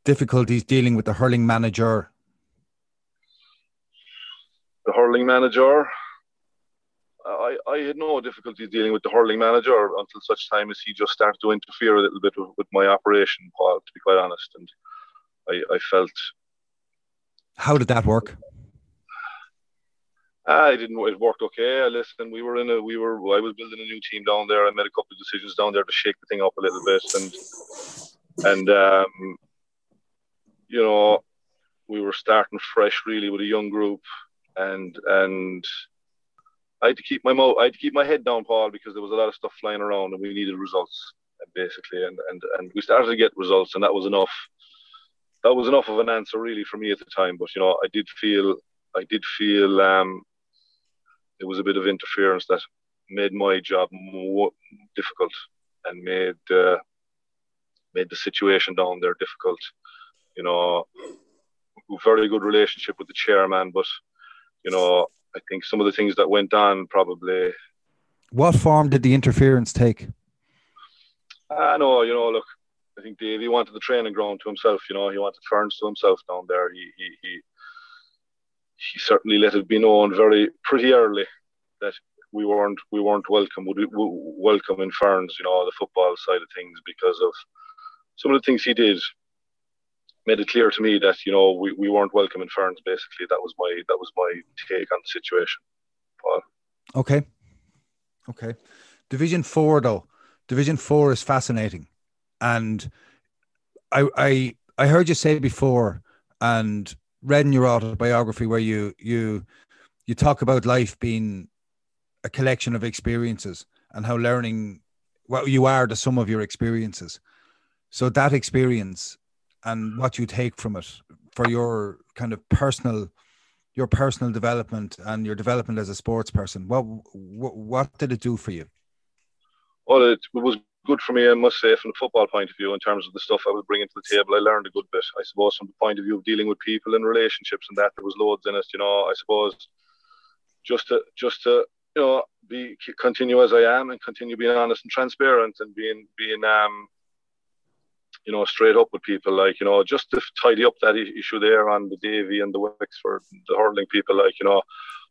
difficulties dealing with the hurling manager? The hurling manager? I, I had no difficulties dealing with the hurling manager until such time as he just started to interfere a little bit with, with my operation, Paul, to be quite honest. And I, I felt... How did that work? I didn't. It worked okay. Listen, we were in a. We were. I was building a new team down there. I made a couple of decisions down there to shake the thing up a little bit, and and um, you know, we were starting fresh, really, with a young group, and and I had to keep my mouth. I had to keep my head down, Paul, because there was a lot of stuff flying around, and we needed results, basically, and and and we started to get results, and that was enough. That was enough of an answer, really, for me at the time. But you know, I did feel, I did feel um, there was a bit of interference that made my job more difficult and made uh, made the situation down there difficult. You know, very good relationship with the chairman, but you know, I think some of the things that went on probably. What form did the interference take? I know, you know, look. I think Davy wanted the training ground to himself. You know, he wanted Ferns to himself down there. He he he, he certainly let it be known very pretty early that we weren't we weren't welcome. Would we, we, welcome in Ferns? You know, the football side of things, because of some of the things he did, made it clear to me that you know we, we weren't welcome in Ferns. Basically, that was my that was my take on the situation. Paul. Okay, okay. Division four though. Division four is fascinating. And I, I I heard you say before and read in your autobiography where you you you talk about life being a collection of experiences and how learning, well, you are the sum of your experiences. So that experience and what you take from it for your kind of personal your personal development and your development as a sports person, what what, what did it do for you? Well, it was good for me, I must say, from the football point of view, in terms of the stuff I was bringing to the table. I learned a good bit, I suppose, from the point of view of dealing with people and relationships and that. There was loads in it, you know. I suppose just to just to you know be continue as I am and continue being honest and transparent and being being um you know straight up with people, like, you know, just to tidy up that issue there on the Davy and the Wexford and the hurling people, like, you know.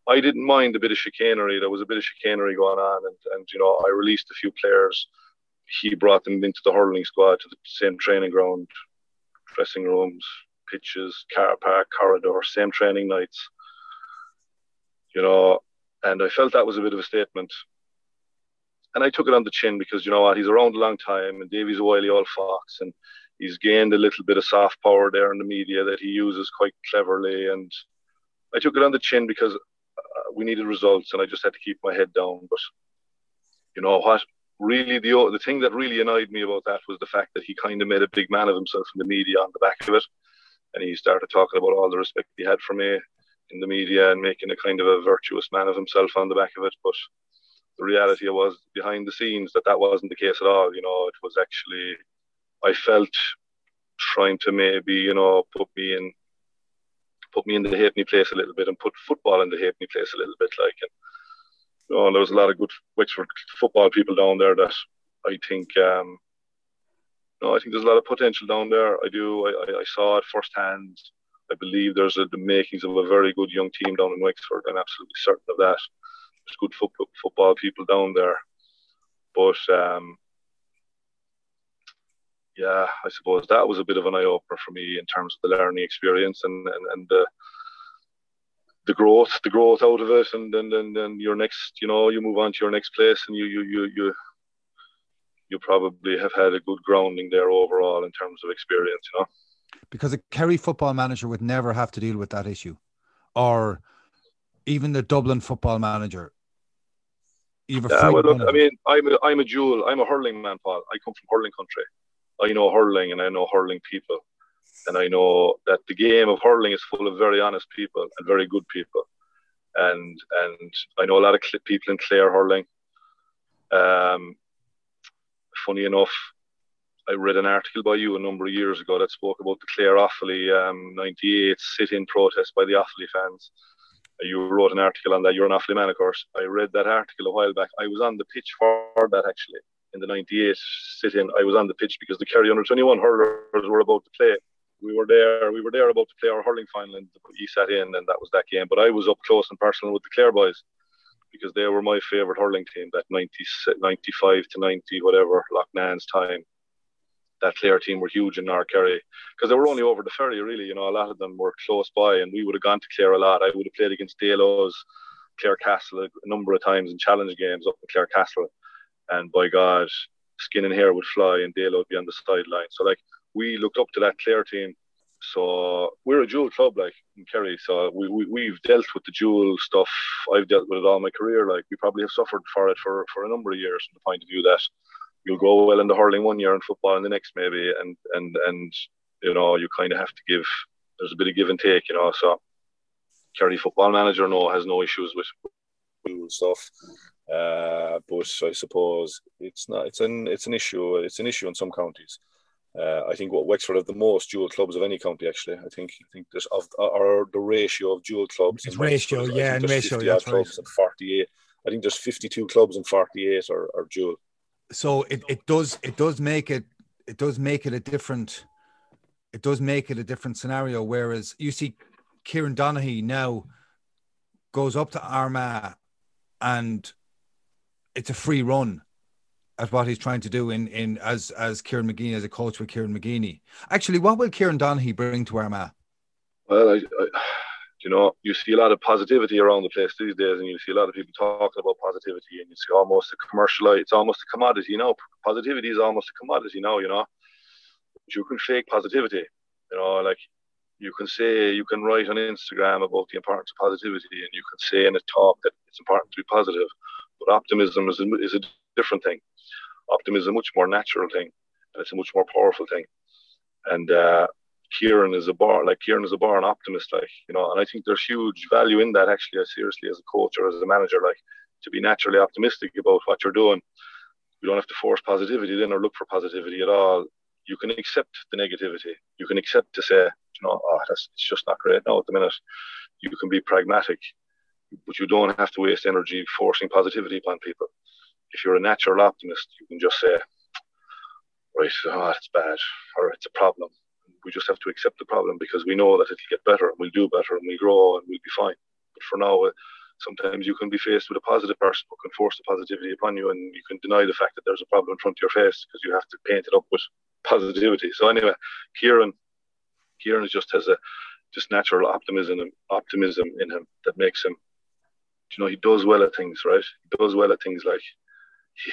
I didn't mind a bit of chicanery. There was a bit of chicanery going on, and and you know I released a few players. He brought them into the hurling squad, to the same training ground, dressing rooms, pitches, car park, corridor, same training nights. You know, and I felt that was a bit of a statement. And I took it on the chin because, you know what, he's around a long time and Davy's a wily old fox and he's gained a little bit of soft power there in the media that he uses quite cleverly. And I took it on the chin because uh, we needed results and I just had to keep my head down. But you know what? Really, the the thing that really annoyed me about that was the fact that he kind of made a big man of himself in the media on the back of it, and he started talking about all the respect he had for me in the media and making a kind of a virtuous man of himself on the back of it. But the reality was behind the scenes that that wasn't the case at all. You know, it was actually, I felt, trying to maybe, you know, put me in put me in the halfpenny place a little bit and put football in the halfpenny place a little bit, like. And oh, there was a lot of good Wexford football people down there that I think, um, no, I think there's a lot of potential down there. I do. I, I saw it firsthand. I believe there's a, the makings of a very good young team down in Wexford. I'm absolutely certain of that. There's good fo- football people down there. But, um, yeah, I suppose that was a bit of an eye-opener for me in terms of the learning experience and, and, and the... The growth, the growth out of it, and then and, and your next, you know, you move on to your next place, and you you you you you probably have had a good grounding there overall in terms of experience, you know. Because a Kerry football manager would never have to deal with that issue, or even the Dublin football manager. Yeah, well, look, manager. I mean, I'm a, I'm a dual. I'm a hurling man, Paul. I come from hurling country. I know hurling, and I know hurling people. And I know that the game of hurling is full of very honest people and very good people. and and I know a lot of people in Clare hurling. Um, funny enough, I read an article by you a number of years ago that spoke about the Clare Offaly um, ninety-eight sit-in protest by the Offaly fans. You wrote an article on that. You're an Offaly man, of course. I read that article a while back. I was on the pitch for that, actually. In the ninety-eight sit-in, I was on the pitch because the Kerry under twenty-one hurlers were about to play. We were there. We were there about to play our hurling final, and he sat in, and that was that game. But I was up close and personal with the Clare boys, because they were my favourite hurling team, that ninety, ninety-five to ninety, whatever, Loch Nahan's time. That Clare team were huge in North Kerry, because they were only over the ferry, really. You know, a lot of them were close by, and we would have gone to Clare a lot. I would have played against Dalo's, Clare Castle, a number of times in challenge games up in Clare Castle. And by God, skin and hair would fly, and Dalo would be on the sideline. So, like, we looked up to that Clare team. So we're a dual club, like, in Kerry. So we, we, we've dealt with the dual stuff. I've dealt with it all my career. Like, we probably have suffered for it for, for a number of years, from the point of view that you'll go well in the hurling one year and football in the next, maybe. And, and, and you know, you kind of have to give. There's a bit of give and take, you know. So Kerry football manager, no, has no issues with dual stuff. Uh, but I suppose it's not. It's an it's an issue. It's an issue in some counties. Uh, I think what Wexford have the most dual clubs of any county. Actually, I think I think there's of or the ratio of dual clubs. It's ratio, Wexford, yeah, and ratio. Yeah, that's right. And forty-eight. I think there's fifty-two clubs and forty-eight are, are dual. So it, it does it does make it it does make it a different it does make it a different scenario. Whereas you see, Kieran Donaghy now goes up to Armagh, and it's a free run at what he's trying to do in, in as as Kieran McGee, as a coach with Kieran McGee. Actually, what will Kieran Donaghy bring to Armagh? Well, I, I, you know, you see a lot of positivity around the place these days, and you see a lot of people talking about positivity, and you see almost a commercial, it's almost a commodity, you know. Positivity is almost a commodity now, you know. But you can fake positivity, you know, like you can say, you can write on Instagram about the importance of positivity, and you can say in a talk that it's important to be positive. But optimism is a, is a different thing. Optimism is a much more natural thing, and it's a much more powerful thing. And uh, Kieran is a born like Kieran is a born optimist, like, you know. And I think there's huge value in that, actually, seriously, as a coach or as a manager, like, to be naturally optimistic about what you're doing. You don't have to force positivity then, or look for positivity at all. You can accept the negativity. You can accept to say, you know, oh, that's it's just not great now at the minute. You can be pragmatic. But you don't have to waste energy forcing positivity upon people. If you're a natural optimist, you can just say, right, oh, it's bad, or it's a problem. We just have to accept the problem, because we know that it'll get better, and we'll do better, and we'll grow, and we'll be fine. But for now, sometimes you can be faced with a positive person who can force the positivity upon you, and you can deny the fact that there's a problem in front of your face, because you have to paint it up with positivity. So anyway, Kieran, Kieran just has a just natural optimism, optimism in him that makes him, you know, he does well at things, right? He does well at things, like he,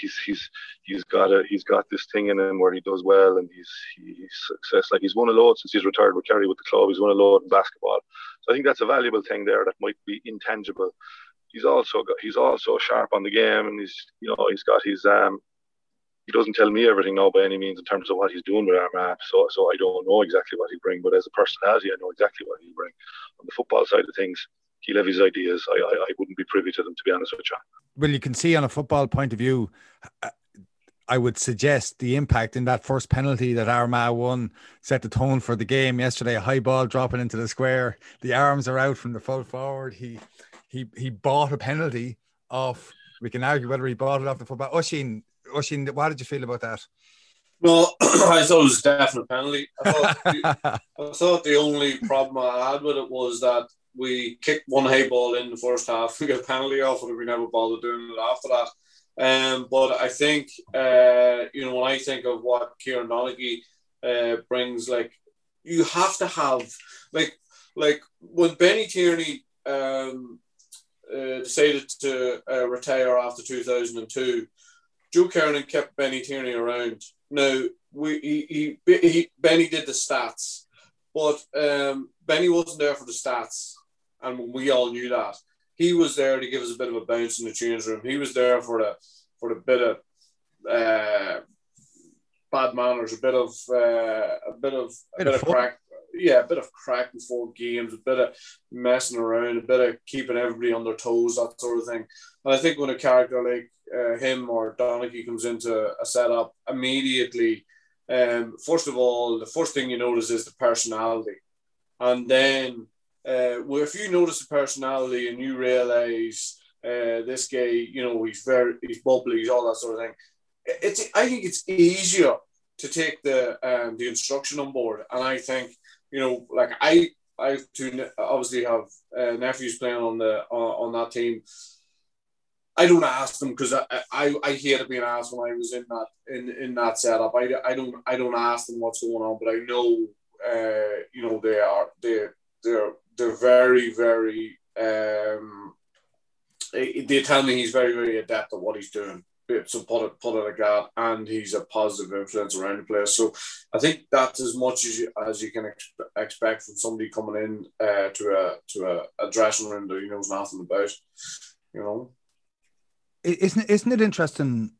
he's he's he's got a he's got this thing in him where he does well, and he's he's success. Like, he's won a load since he's retired with Kerry, with the club. He's won a load in basketball. So I think that's a valuable thing there that might be intangible. He's also got, he's also sharp on the game, and he's, you know, he's got his um. He doesn't tell me everything now by any means in terms of what he's doing with Armagh, so so I don't know exactly what he brings. But as a personality, I know exactly what he brings. On the football side of things, he'll have his ideas. I, I I wouldn't be privy to them, to be honest with you. Well, you can see on a football point of view, I would suggest the impact in that first penalty that Armagh won set the tone for the game yesterday. A high ball dropping into the square. The arms are out from the full forward. He he he bought a penalty off. We can argue whether he bought it off the football. Oisín, Oisín, what did you feel about that? No, I thought it was definitely a penalty. I thought, the, I thought the only problem I had with it was that we kicked one hay ball in the first half. We got a penalty off it. We never bothered doing it after that. Um, but I think, uh, you know, when I think of what Kieran Donaghy uh, brings, like, you have to have, like, like when Benny Tierney um, uh, decided to uh, retire after two thousand two, Joe Kernan kept Benny Tierney around. Now, we he, he, he Benny did the stats, but um, Benny wasn't there for the stats. And we all knew that. He was there to give us a bit of a bounce in the change room. He was there for the for a bit of uh, bad manners, a bit of uh, a bit of a bit, bit of, of crack, yeah, a bit of crack before games, a bit of messing around, a bit of keeping everybody on their toes, that sort of thing. And I think when a character like uh, him or Donaghy comes into a setup, immediately, um, first of all, the first thing you notice is the personality. And then uh, well, if you notice the personality and you realise uh, this guy, you know, he's very, he's bubbly, he's all that sort of thing. It's, I think it's easier to take the um, the instruction on board. And I think, you know, like I I two obviously have uh, nephews playing on the on, on that team. I don't ask them because I, I I hated being asked when I was in that in, in that setup. I, I don't I don't ask them what's going on, but I know uh, you know they are they they're they're very very um, they tell me he's very very adept at what he's doing. So put it, put it like that, and he's a positive influence around the place. So I think that's as much as you, as you can ex- expect from somebody coming in uh, to a to a, a dressing room that he knows nothing about. You know, isn't it, isn't it interesting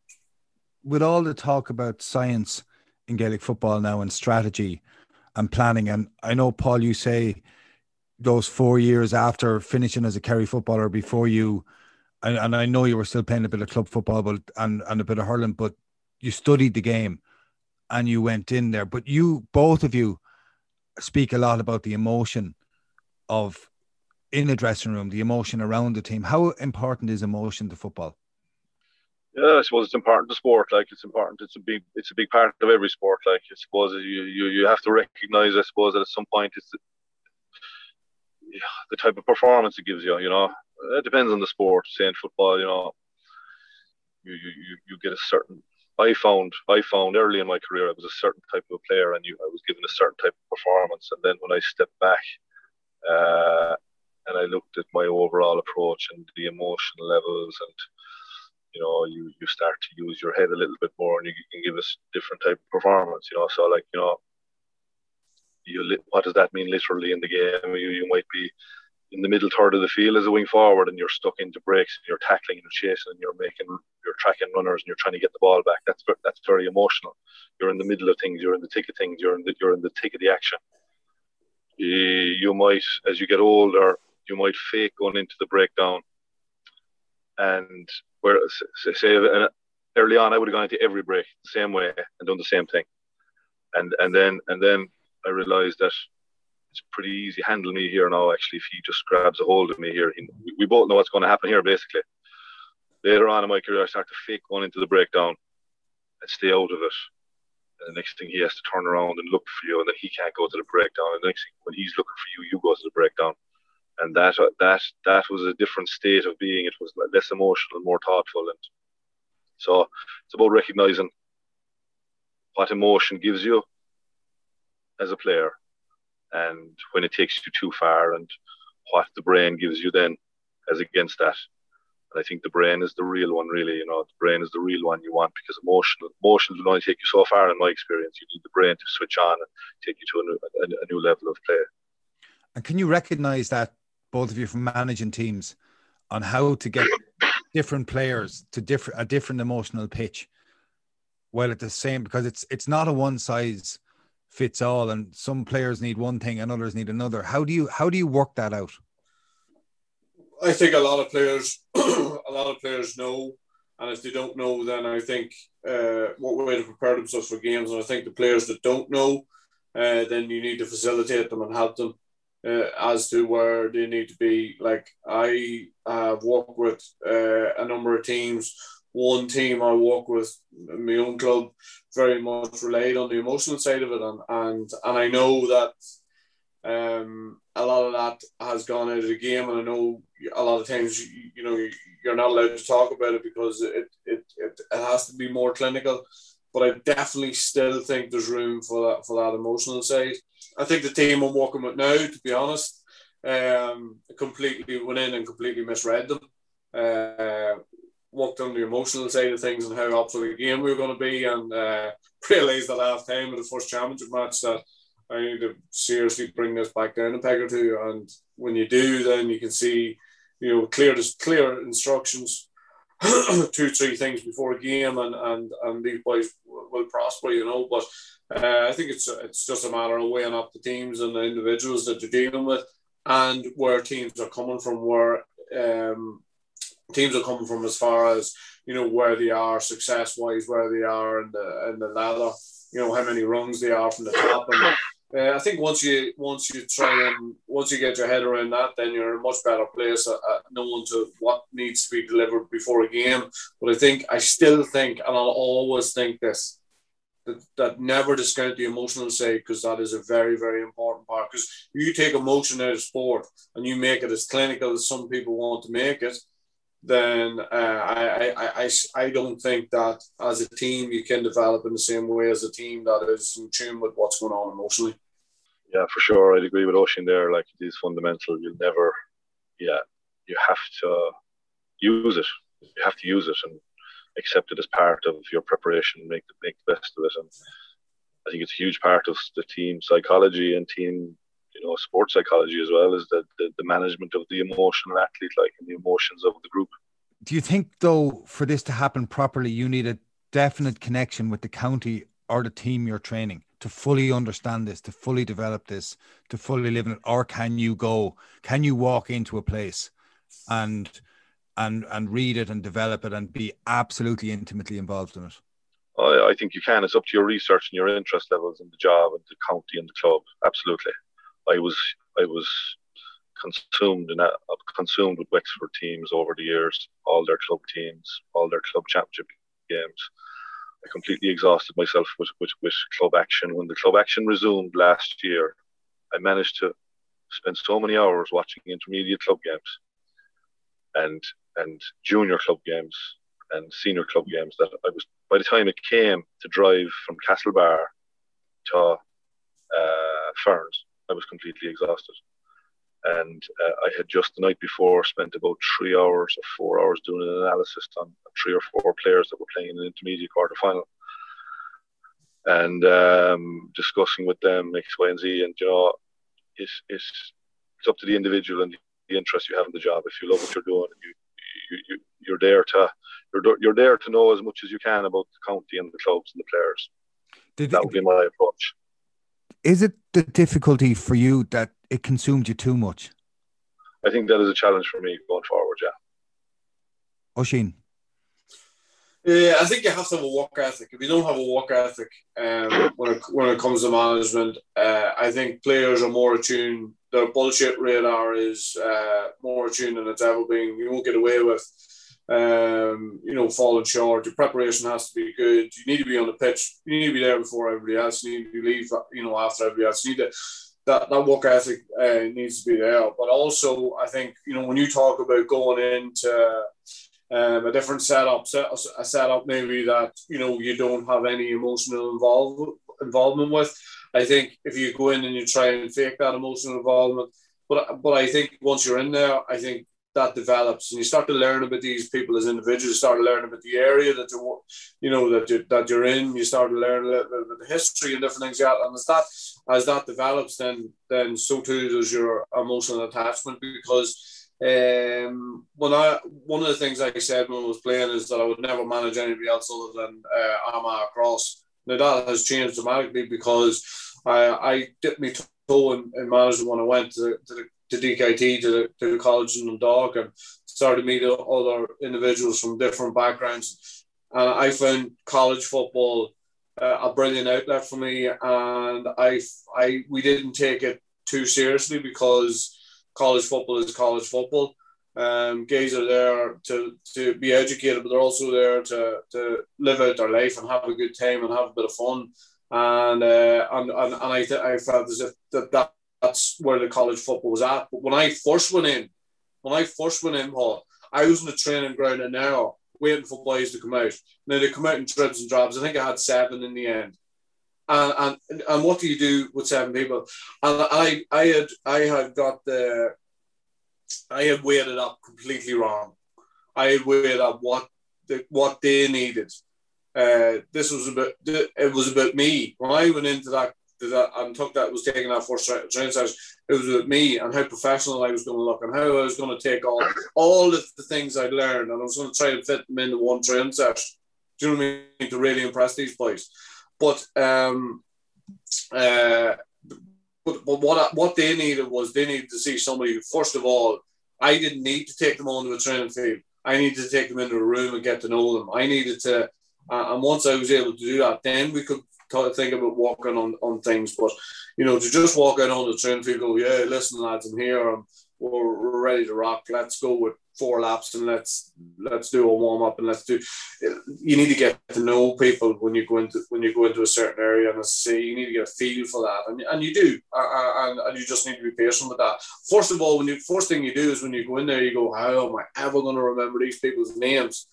with all the talk about science in Gaelic football now and strategy and planning? And I know, Paul, you say those four years after finishing as a Kerry footballer before you. And I know you were still playing a bit of club football but and, and a bit of hurling, but you studied the game and you went in there. But you, both of you, speak a lot about the emotion of in the dressing room, the emotion around the team. How important is emotion to football? Yeah, I suppose it's important to sport. Like it's important. It's a big, it's a big part of every sport. Like I suppose you, you, you have to recognise. I suppose that at some point it's the, yeah, the type of performance it gives you. You know. It depends on the sport. Say in football, you know, you, you, you get a certain. I found I found early in my career I was a certain type of player, and you, I was given a certain type of performance. And then when I stepped back, uh, and I looked at my overall approach and the emotional levels, and you know, you, you start to use your head a little bit more, and you can give us different type of performance. You know, so like you know, you what does that mean literally in the game? You you might be. In the middle third of the field as a wing forward, and you're stuck into breaks, and you're tackling, and you're chasing, and you're making, you're tracking runners, and you're trying to get the ball back. That's that's very emotional. You're in the middle of things. You're in the thick of things. You're in the you're in the thick of the action. You might, as you get older, you might fake going into the breakdown. And where say early on, I would have gone into every break the same way and done the same thing. And and then and then I realised that. It's pretty easy handle me here now. Actually, if he just grabs a hold of me here, he, we both know what's going to happen here. Basically, later on in my career, I start to fake one into the breakdown and stay out of it. And the next thing, he has to turn around and look for you, and then he can't go to the breakdown. And the next thing, when he's looking for you, you go to the breakdown. And that that that was a different state of being. It was less emotional, more thoughtful, and so it's about recognizing what emotion gives you as a player. And when it takes you too far, and what the brain gives you then as against that. And I think the brain is the real one, really. You know, the brain is the real one you want, because emotional, emotions will only take you so far, in my experience. You need the brain to switch on and take you to a new, a, a new level of play. And can you recognise that, both of you, from managing teams, on how to get different players to different a different emotional pitch, while at the same, because it's it's not a one size fits all, and some players need one thing and others need another. How do you how do you work that out? I think a lot of players a lot of players know, and if they don't know, then I think uh, what way to prepare themselves for games. And I think the players that don't know, uh, then you need to facilitate them and help them uh, as to where they need to be. Like I have worked with uh, a number of teams. One team I work with, my own club, very much relied on the emotional side of it, and and, and I know that um, a lot of that has gone out of the game, and I know a lot of times you, you know you're not allowed to talk about it because it it, it it has to be more clinical. But I definitely still think there's room for that for that emotional side. I think the team I'm working with now, to be honest, um, completely went in and completely misread them. Uh, worked on the emotional side of things and how absolute game we were going to be, and uh, realised at half time of the first championship match that I need to seriously bring this back down a peg or two. And when you do, then you can see, you know, clear clear instructions, two, three things before a game, and and, and these boys will prosper, you know. But uh, I think it's it's just a matter of weighing up the teams and the individuals that you're dealing with, and where teams are coming from, where um, teams are coming from as far as, you know, where they are success-wise, where they are in the in the ladder, you know, how many rungs they are from the top. And uh, I think once you once you try and once you get your head around that, then you're in a much better place at, at knowing to what needs to be delivered before a game. But I think I still think, and I'll always think this, that, that never discount the emotional side, because that is a very, very important part. Because if you take emotion out of sport and you make it as clinical as some people want to make it, then uh, I, I, I, I don't think that as a team you can develop in the same way as a team that is in tune with what's going on emotionally. Yeah, for sure. I'd agree with Oisín there. Like, it is fundamental. You'll never, yeah, you have to use it. You have to use it and accept it as part of your preparation, make the, make the best of it. And I think it's a huge part of the team psychology and team, you know, sports psychology as well, is that the, the management of the emotional athlete, like, and the emotions of the group. Do you think, though, for this to happen properly, you need a definite connection with the county or the team you're training to fully understand this, to fully develop this, to fully live in it? Or can you go, can you walk into a place and and and read it and develop it and be absolutely intimately involved in it? Oh, yeah, I think you can. It's up to your research and your interest levels in the job and the county and the club. Absolutely. I was I was consumed and consumed with Wexford teams over the years, all their club teams, all their club championship games. I completely exhausted myself with, with, with club action. When the club action resumed last year, I managed to spend so many hours watching intermediate club games and and junior club games and senior club games that I was, by the time it came to drive from Castlebar to uh, Ferns, I was completely exhausted. And uh, I had just the night before spent about three hours or four hours doing an analysis on three or four players that were playing in the intermediate quarterfinal, and um, discussing with them X, Y, and Z. And, you know, it's, it's, it's up to the individual and the interest you have in the job. If you love what you're doing, and you, you, you, you're there to you're, you're there to know as much as you can about the county and the clubs and the players. Did that would be my approach. Is it the difficulty for you that it consumed you too much? I think that is a challenge for me going forward, yeah. Oisín? Yeah, I think you have to have a work ethic. If you don't have a work ethic um, when, it, when it comes to management, uh, I think players are more attuned. Their bullshit radar is uh, more attuned than it's ever been. You won't get away with Um, you know, falling short. Your preparation has to be good. You need to be on the pitch. You need to be there before everybody else. You need to leave, you know, after everybody else. You need to, that that work ethic uh, needs to be there. But also, I think, you know, when you talk about going into um, a different setup, a setup maybe that, you know, you don't have any emotional involve, involvement with. I think if you go in and you try and fake that emotional involvement, but but I think once you're in there, I think that develops, and you start to learn about these people as individuals. You start to learn about the area that you, you know, that you that you're in. You start to learn a little bit about the history and different things like that. And as that as that develops, then then so too does your emotional attachment. Because um, when I one of the things I said when I was playing is that I would never manage anybody else other than uh, Armagh across. Now that has changed dramatically, because I I dipped my toe in, in management when I went to the, to the to D K T, to the, to the college in Dundalk, and started meeting other individuals from different backgrounds. And I found college football uh, a brilliant outlet for me. And I, I, we didn't take it too seriously, because college football is college football. Um, guys are there to, to be educated, but they're also there to, to live out their life and have a good time and have a bit of fun. And uh, and, and, and I, th- I felt as if that, that that's where the college football was at. But when I first went in, when I first went in, Paul, I was in the training ground an hour waiting for boys to come out. Now, they come out in dribs and drabs. I think I had seven in the end. And and, and what do you do with seven people? And I, I had I had got the... I had weighed it up completely wrong. I had weighed up what the, what they needed. Uh, this was about... It was about me. When I went into that that and took that was taking that first training session, it was with me and how professional I was going to look and how I was going to take all all of the things I'd learned, and I was going to try and fit them into one training session. Do you know what I mean? To really impress these boys. But um, uh, but, but what what they needed was they needed to see somebody who, first of all, I didn't need to take them onto a training field. I needed to take them into a room and get to know them. I needed to, uh, and once I was able to do that, then we could think about walking on, on things. But, you know, to just walk out on the training field, go, yeah, listen, lads, I'm here, I'm, we're, we're ready to rock. Let's go with four laps and let's let's do a warm up and let's do. You need to get to know people when you go into when you go into a certain area, and as I say, you need to get a feel for that, and and you do, and, and you just need to be patient with that. First of all, when you first thing you do is when you go in there, you go, how am I ever going to remember these people's names?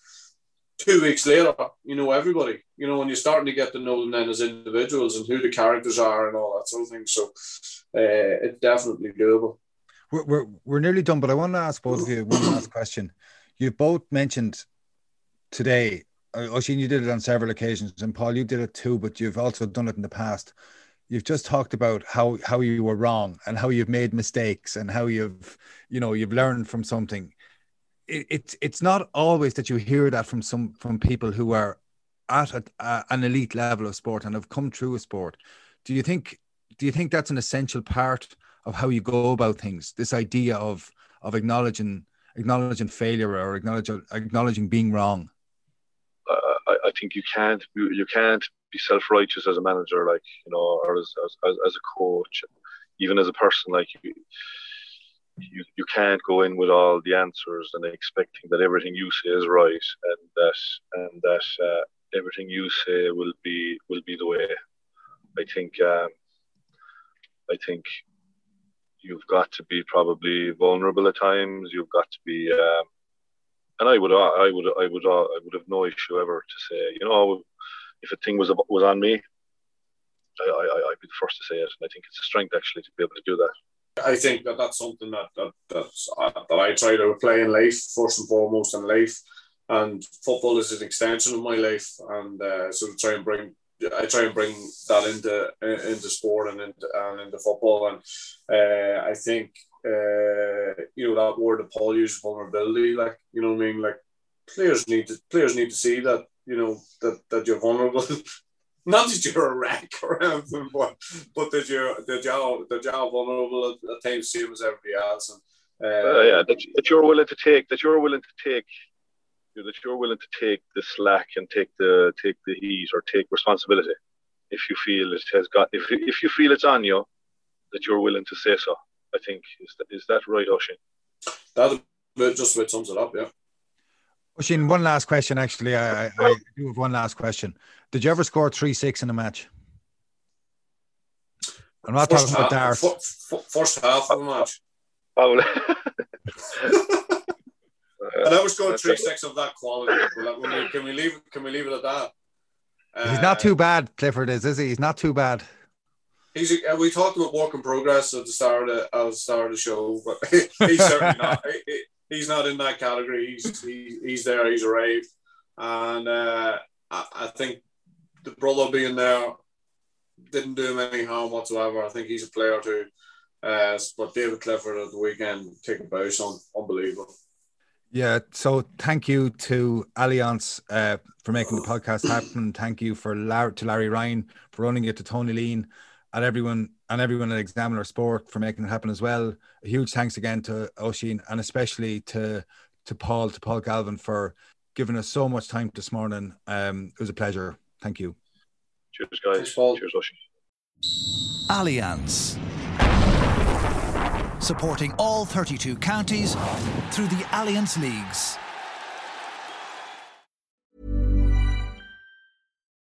Two weeks later, you know everybody. You know, and you're starting to get to know them then as individuals and who the characters are and all that sort of thing. So, uh, it's definitely doable. We're, we're we're nearly done, but I want to ask both of you one last question. You both mentioned today, Oisín, you did it on several occasions, and Paul, you did it too, but you've also done it in the past. You've just talked about how how you were wrong and how you've made mistakes and how you've you know you've learned from something. It, it's it's not always that you hear that from some from people who are at a, a, an elite level of sport and have come through a sport. Do you think do you think that's an essential part of how you go about things, this idea of of acknowledging acknowledging failure or acknowledging acknowledging being wrong? Uh, I, I think you can't you can't be self-righteous as a manager, like you know, or as as, as a coach, even as a person. Like you, you you can't go in with all the answers and expecting that everything you say is right and that and that uh, everything you say will be will be the way. I think um, I think. You've got to be probably vulnerable at times. You've got to be, um, and I would, I would, I would, I would have no issue ever to say, you know, if a thing was was on me, I, I, I'd be the first to say it. And I think it's a strength actually to be able to do that. I think that that's something that that that's, that I try to apply in life first and foremost in life, and football is an extension of my life, and uh, so to try and bring. I try and bring that into into sport and into, and into football, and uh, I think uh, you know that word that Paul used, vulnerability. Like you know, what I mean, like players need to players need to see that you know that, that you're vulnerable, not that you're a wreck or anything, but but that you're that you're that you're vulnerable at, at times, same as everybody else. And uh, uh, yeah, that, that you're willing to take that you're willing to take. That you're willing to take the slack and take the take the heat or take responsibility, if you feel it has got if if you feel it's on you, that you're willing to say so. I think is that is that right, Oisín? That just about sums it up, yeah. Oisín, one last question. Actually, I, I, I do have one last question. Did you ever score three six in a match? I'm not first talking half, about Dara. F- first half of a match. Probably. And I was going three six of that quality. Can we leave? Can we leave it at that? Uh, he's not too bad, Clifford is, is he? He's not too bad. He's. We talked about work in progress at the start of the, at the start of the show, but he, he's certainly not. He, he's not in that category. He's he, he's there. He's arrived, and uh, I, I think the brother being there didn't do him any harm whatsoever. I think he's a player too. Uh, but David Clifford at the weekend took a bounce on, unbelievable. Yeah, so thank you to Allianz uh, for making the podcast happen. Thank you for Larry, to Larry Ryan for running it, to Tony Lean and everyone and everyone at Examiner Sport for making it happen as well. A huge thanks again to Oisín and especially to to Paul, to Paul Galvin for giving us so much time this morning. Um, it was a pleasure. Thank you. Cheers, guys. Thanks, Paul. Cheers, Oisín. Allianz. Supporting all thirty-two counties through the Allianz Leagues.